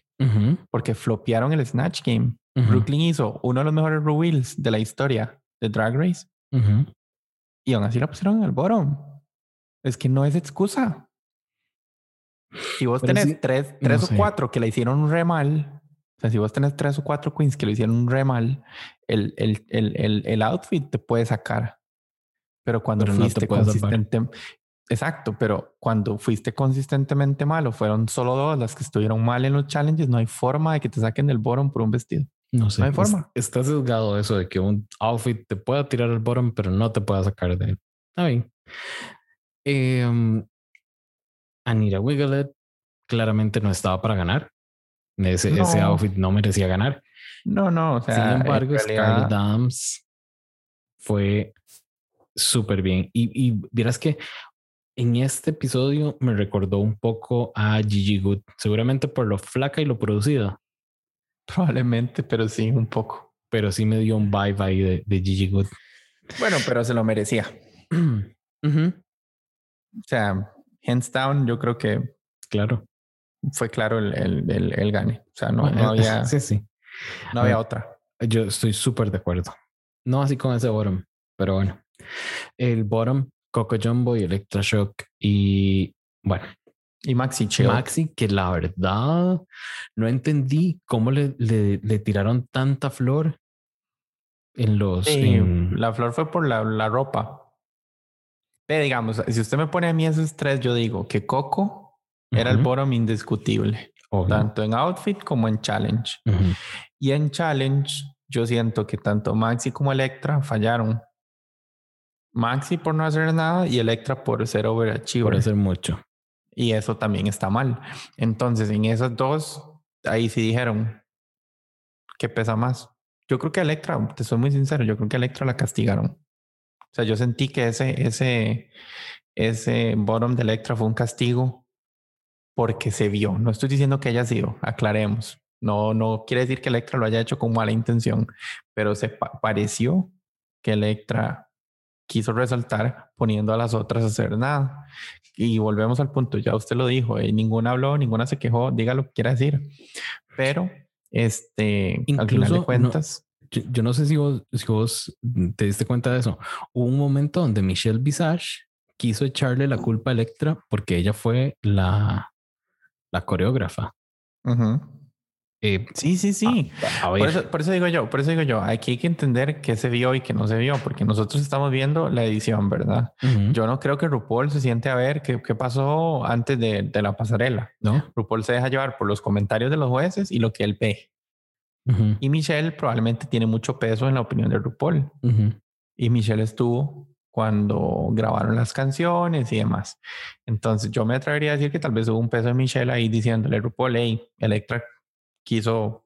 porque flopearon el Snatch Game. Brooklyn hizo uno de los mejores reveals de la historia de Drag Race y aún así la pusieron en el bottom. Es que no es excusa. Si vos tenés tres o cuatro que la hicieron re mal, o sea, si vos tenés 3 o 4 queens que lo hicieron re mal, el outfit te puede sacar. Pero cuando fuiste consistente... Exacto, pero cuando fuiste consistentemente malo, fueron solo 2 las que estuvieron mal en los challenges, no hay forma de que te saquen del bottom por un vestido. No sé. No hay forma. Está sesgado eso de que un outfit te pueda tirar al bottom, pero no te pueda sacar de él. Está bien. Anita Wigl'it claramente no estaba para ganar. Ese outfit no merecía ganar. No. O sea, sin embargo, Scarlett Adams fue súper bien. Y dirás que en este episodio me recordó un poco a Gigi Good, seguramente por lo flaca y lo producida. Probablemente, pero sí, un poco. Pero sí me dio un vibe ahí de Gigi Good. Bueno, pero se lo merecía. O sea, hands down, yo creo que... Claro. Fue claro el gane. O sea, no había... Sí. No había otra. Yo estoy súper de acuerdo. No así con ese bottom, pero bueno. El bottom... Coco Jumbo y Electra Shock y bueno. Y Maxi Shield. Maxi, que la verdad no entendí cómo le tiraron tanta flor en los... La flor fue por la ropa. Pero digamos, si usted me pone a mí esos 3, yo digo que Coco era el bottom indiscutible. Obvio. Tanto en outfit como en challenge. Y en challenge yo siento que tanto Maxi como Electra fallaron. Maxi por no hacer nada y Electra por ser overachiever. Por hacer mucho. Y eso también está mal. Entonces, en esas 2, ahí sí dijeron que pesa más. Yo creo que Electra, te soy muy sincero, yo creo que Electra la castigaron. O sea, yo sentí que ese bottom de Electra fue un castigo porque se vio. No estoy diciendo que haya sido, aclaremos. No quiere decir que Electra lo haya hecho con mala intención, pero se pareció que Electra quiso resaltar poniendo a las otras a hacer nada. Y volvemos al punto, ya usted lo dijo, ninguna habló, ninguna se quejó, diga lo que quiera decir. Pero, incluso, al final de cuentas... Yo no sé si vos te diste cuenta de eso. Hubo un momento donde Michelle Visage quiso echarle la culpa a Electra porque ella fue la... la coreógrafa. Sí. Por eso digo yo, aquí hay que entender qué se vio y qué no se vio, porque nosotros estamos viendo la edición, ¿verdad? Yo no creo que RuPaul se siente a ver qué pasó antes de la pasarela, ¿no? RuPaul se deja llevar por los comentarios de los jueces y lo que él ve. Y Michelle probablemente tiene mucho peso en la opinión de RuPaul. Y Michelle estuvo cuando grabaron las canciones y demás. Entonces yo me atrevería a decir que tal vez hubo un peso de Michelle ahí diciéndole a RuPaul, hey, Electra quiso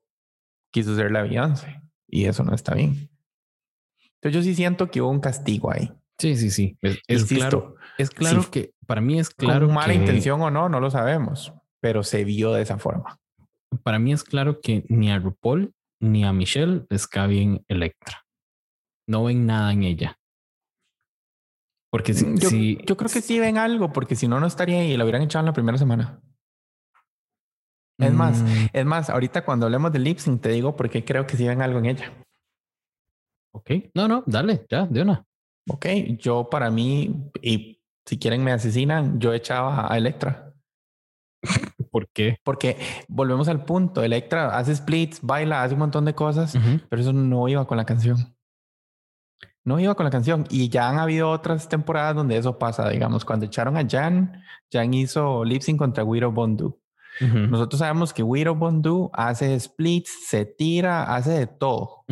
ser la Beyoncé y eso no está bien. Entonces yo sí siento que hubo un castigo ahí. Sí. Es claro, que para mí es claro. Con mala intención o no, no lo sabemos, pero se vio de esa forma. Para mí es claro que ni a RuPaul ni a Michelle les cae bien Electra. No ven nada en ella. Porque yo creo que sí ven algo, porque si no, no estaría ahí y la hubieran echado en la primera semana. Es más, ahorita cuando hablemos de lip sync te digo porque creo que sí ven algo en ella. Ok, no, dale, ya, de una. Ok, yo para mí, y si quieren me asesinan, yo echaba a Electra. ¿Por qué? Porque volvemos al punto, Electra hace splits, baila, hace un montón de cosas, pero eso no iba con la canción. Y ya han habido otras temporadas donde eso pasa, digamos. Cuando echaron a Jan hizo lip sync contra Guido Bondu. Nosotros sabemos que Guido Bondu hace splits, se tira, hace de todo.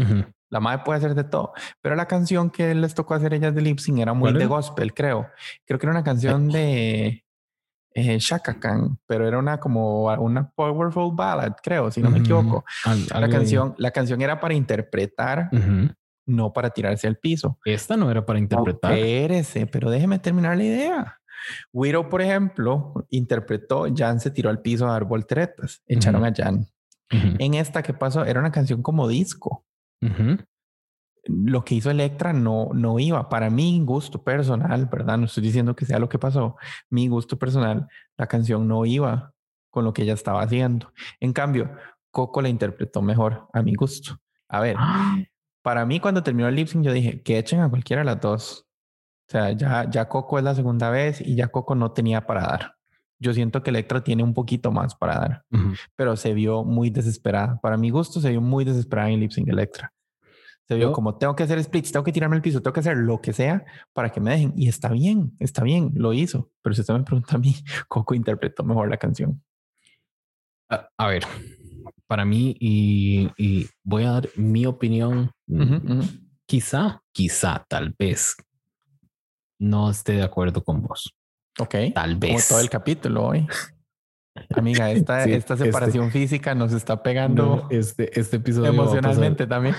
La madre puede hacer de todo. Pero la canción que les tocó hacer ellas de lip sync era muy de gospel, creo. Creo que era una canción de Shaka Khan, pero era una powerful ballad, creo, si no me equivoco. La canción era para interpretar. No para tirarse al piso. Esta no era para interpretar. Espérese, pero déjeme terminar la idea. Guido, por ejemplo, interpretó, Jan se tiró al piso a dar volteretas. Echaron a Jan. En esta, ¿qué pasó? Era una canción como disco. Lo que hizo Electra no iba. Para mi gusto personal, ¿verdad? No estoy diciendo que sea lo que pasó. Mi gusto personal, la canción no iba con lo que ella estaba haciendo. En cambio, Coco la interpretó mejor a mi gusto. A ver... Para mí, cuando terminó el lip sync, yo dije que echen a cualquiera de las dos. O sea, ya Coco es la segunda vez y ya Coco no tenía para dar. Yo siento que Electra tiene un poquito más para dar, pero se vio muy desesperada. Para mi gusto, se vio muy desesperada en lip sync Electra. Se vio como tengo que hacer splits, tengo que tirarme al piso, tengo que hacer lo que sea para que me dejen. Y está bien, lo hizo. Pero si usted me pregunta a mí, Coco interpretó mejor la canción. A ver. Para mí, y voy a dar mi opinión, quizá, tal vez, no esté de acuerdo con vos. Ok. Tal vez. Como todo el capítulo hoy. Amiga, esta separación física nos está pegando. No, este episodio emocionalmente también.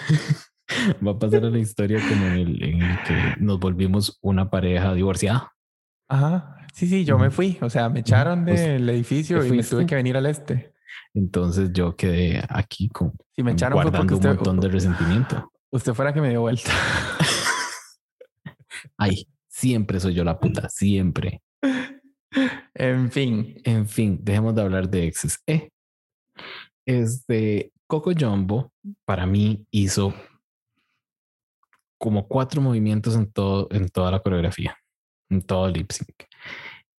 Va a pasar a la historia como en el que nos volvimos una pareja divorciada. Ajá. Sí, yo me fui. O sea, me echaron del edificio y me tuve que venir al este. Entonces yo quedé aquí guardando un montón de resentimiento. Usted fuera que me dio vuelta. Ay, siempre soy yo la puta, siempre. En fin, dejemos de hablar de exes. Coco Jumbo para mí hizo como 4 movimientos en toda la coreografía, en todo el lip sync.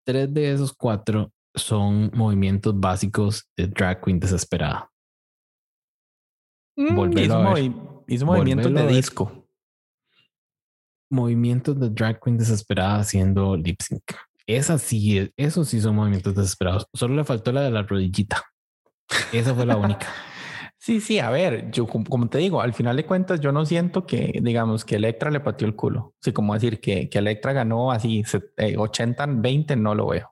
3 de esos 4 son movimientos básicos de drag queen desesperada. Hizo movimientos de disco. Movimientos de drag queen desesperada haciendo lip sync. Esos sí son movimientos desesperados. Solo le faltó la de la rodillita. Esa fue la única. Sí, a ver, yo como te digo, al final de cuentas yo no siento que, digamos, que Electra le pateó el culo. Así como decir que Electra ganó así 80-20, no lo veo.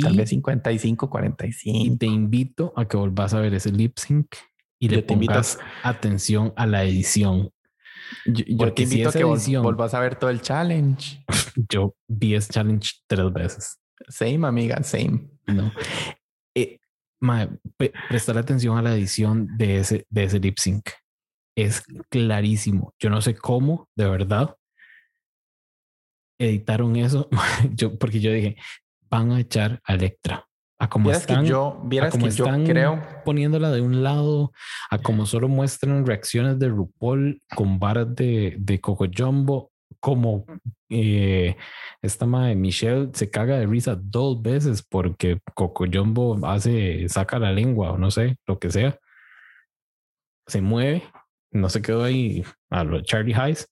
Tal vez 55-45. Y te invito a que volvás a ver ese lip sync y le pongas atención a la edición. Yo te invito a que volvás a ver todo el challenge. Yo vi ese challenge 3 veces. Same, amiga, same. No. Prestar atención a la edición de ese lip sync. Es clarísimo. Yo no sé cómo, de verdad, editaron eso. Porque yo dije... Van a echar a Electra. A como están, creo, poniéndola de un lado, a como solo muestran reacciones de RuPaul con varas de Coco Jumbo. como esta madre Michelle se caga de risa 2 veces porque Coco Jumbo saca la lengua o no sé, lo que sea, se mueve, no se quedó ahí a los Charlie Highs.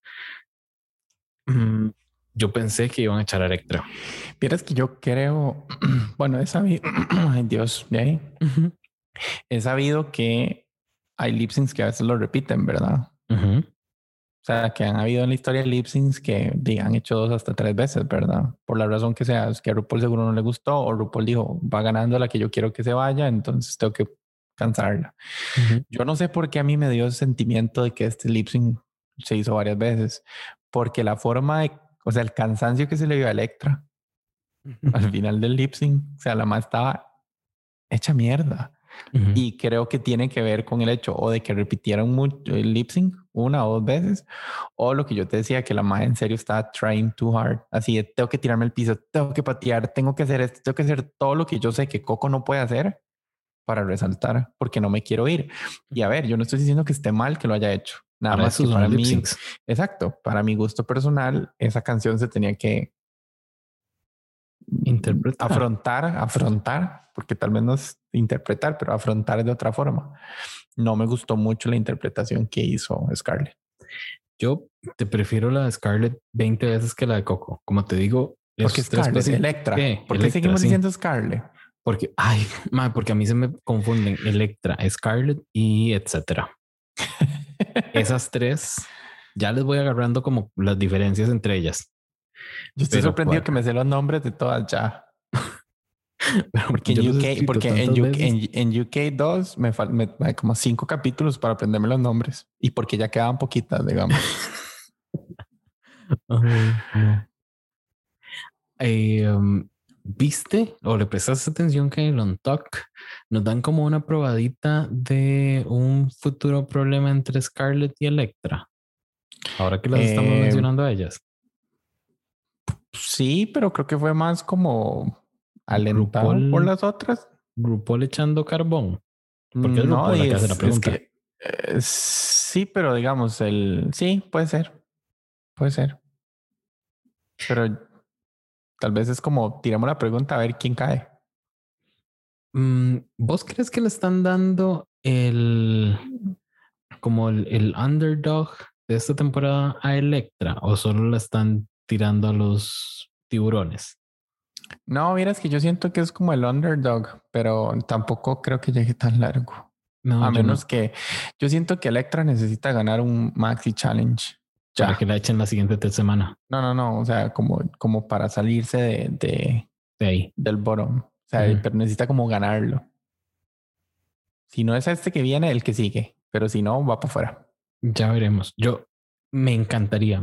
Yo pensé que iban a echar a Electra. Vieras que yo creo, bueno, ay Dios, de ahí he sabido que hay lip-syncs que a veces lo repiten, ¿verdad? Uh-huh. O sea, que han habido en la historia lip-syncs que han hecho 2 hasta 3 veces, ¿verdad? Por la razón que sea, es que a RuPaul seguro no le gustó, o RuPaul dijo, va ganando la que yo quiero que se vaya, entonces tengo que cansarla. Uh-huh. Yo no sé por qué a mí me dio el sentimiento de que este lip-sync se hizo varias veces, porque la forma de, o sea, el cansancio que se le dio a Electra al final del lip-sync, o sea, la más estaba hecha mierda. Uh-huh. Y creo que tiene que ver con el hecho o de que repitieron mucho el lip sync 1 o 2 veces, o lo que yo te decía, que la madre en serio estaba trying too hard, así de tengo que tirarme al piso, tengo que patear, tengo que hacer esto, tengo que hacer todo lo que yo sé que Coco no puede hacer para resaltar, porque no me quiero ir. Y a ver, yo no estoy diciendo que esté mal que lo haya hecho, nada más que para mí, exacto, para mi gusto personal esa canción se tenía que interpretar, afrontar, porque tal vez no es interpretar, pero afrontar de otra forma. No me gustó mucho la interpretación que hizo Scarlett. Yo te prefiero la de Scarlett 20 veces que la de Coco, como te digo, porque Scarlett, Electra. ¿Por qué seguimos diciendo Scarlett? Porque, porque a mí se me confunden Electra, Scarlett y etcétera. Esas 3 ya les voy agarrando como las diferencias entre ellas. Yo estoy sorprendido que me sé los nombres de todas ya. Porque en UK 2 me como 5 capítulos para aprenderme los nombres. Y porque ya quedaban poquitas, digamos. ¿Viste o le prestaste atención que en el Talk nos dan como una probadita de un futuro problema entre Scarlett y Electra? Ahora que las estamos mencionando a ellas. Sí, pero creo que fue más como alentado RuPaul, por las otras. RuPaul echando carbón. Porque no, es RuPaul la que hace la pregunta. Es que, sí, pero digamos, sí, puede ser. Pero tal vez es como tiramos la pregunta a ver quién cae. ¿Vos crees que le están dando el underdog de esta temporada a Electra? ¿O solo la están tirando a los tiburones? No, mira, es que yo siento que es como el underdog, pero tampoco creo que llegue tan largo. No, a menos que yo siento que Electra necesita ganar un Maxi Challenge ya. Para que la echen la siguiente 3 semanas. No. O sea, como para salirse de ahí, del bottom. O sea, pero necesita como ganarlo. Si no es este que viene, el que sigue. Pero si no, va para afuera. Ya veremos. Yo me encantaría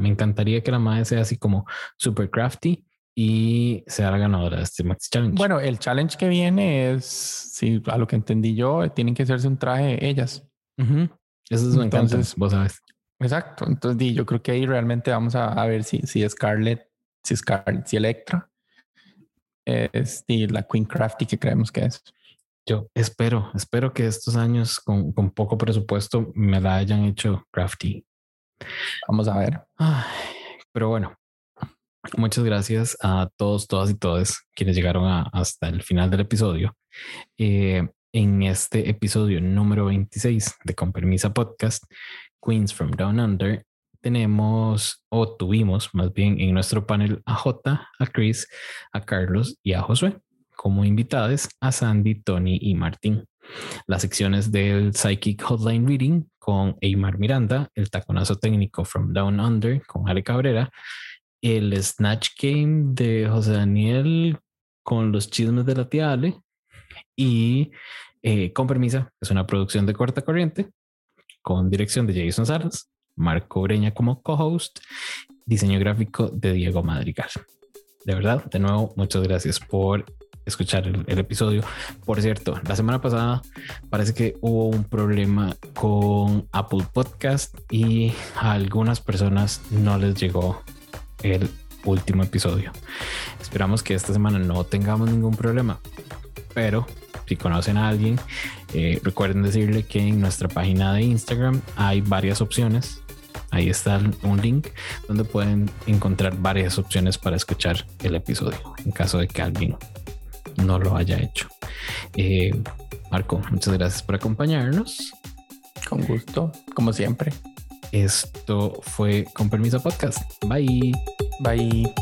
que la madre sea así como super crafty y sea la ganadora de este Max Challenge. Bueno, el challenge que viene es, sí, a lo que entendí yo, tienen que hacerse un traje ellas. Uh-huh. Eso es, me encanta, vos sabes. Exacto. Entonces yo creo que ahí realmente vamos a ver si Scarlett, si Electra es la Queen Crafty que creemos que es. Yo espero que estos años con poco presupuesto me la hayan hecho crafty. Vamos a ver. Pero bueno, muchas gracias a todos, todas y todes quienes llegaron hasta el final del episodio. En este episodio número 26 de Con Permisa Podcast, Queens from Down Under, tuvimos más bien en nuestro panel a Jota, a Chris, a Carlos y a Josué, como invitadas a Sandy, Tony y Martín. Las secciones del Psychic Hotline Reading con Eymar Miranda, el taconazo técnico From Down Under con Ale Cabrera, el Snatch Game de José Daniel con los chismes de la tía Ale, y Con Permisa, que es una producción de Corta Corriente con dirección de Jason Salas, Marco Breña como co-host, diseño gráfico de Diego Madrigal. De verdad, de nuevo, muchas gracias por escuchar el episodio. Por cierto, la semana pasada parece que hubo un problema con Apple Podcast y a algunas personas no les llegó el último episodio. Esperamos que esta semana no tengamos ningún problema, pero si conocen a alguien, recuerden decirle que en nuestra página de Instagram hay varias opciones Ahí está un link donde pueden encontrar varias opciones para escuchar el episodio en caso de que alguien no lo haya hecho. Marco, muchas gracias por acompañarnos. Con gusto, como siempre. Esto fue Con Permisa Podcast. Bye. Bye.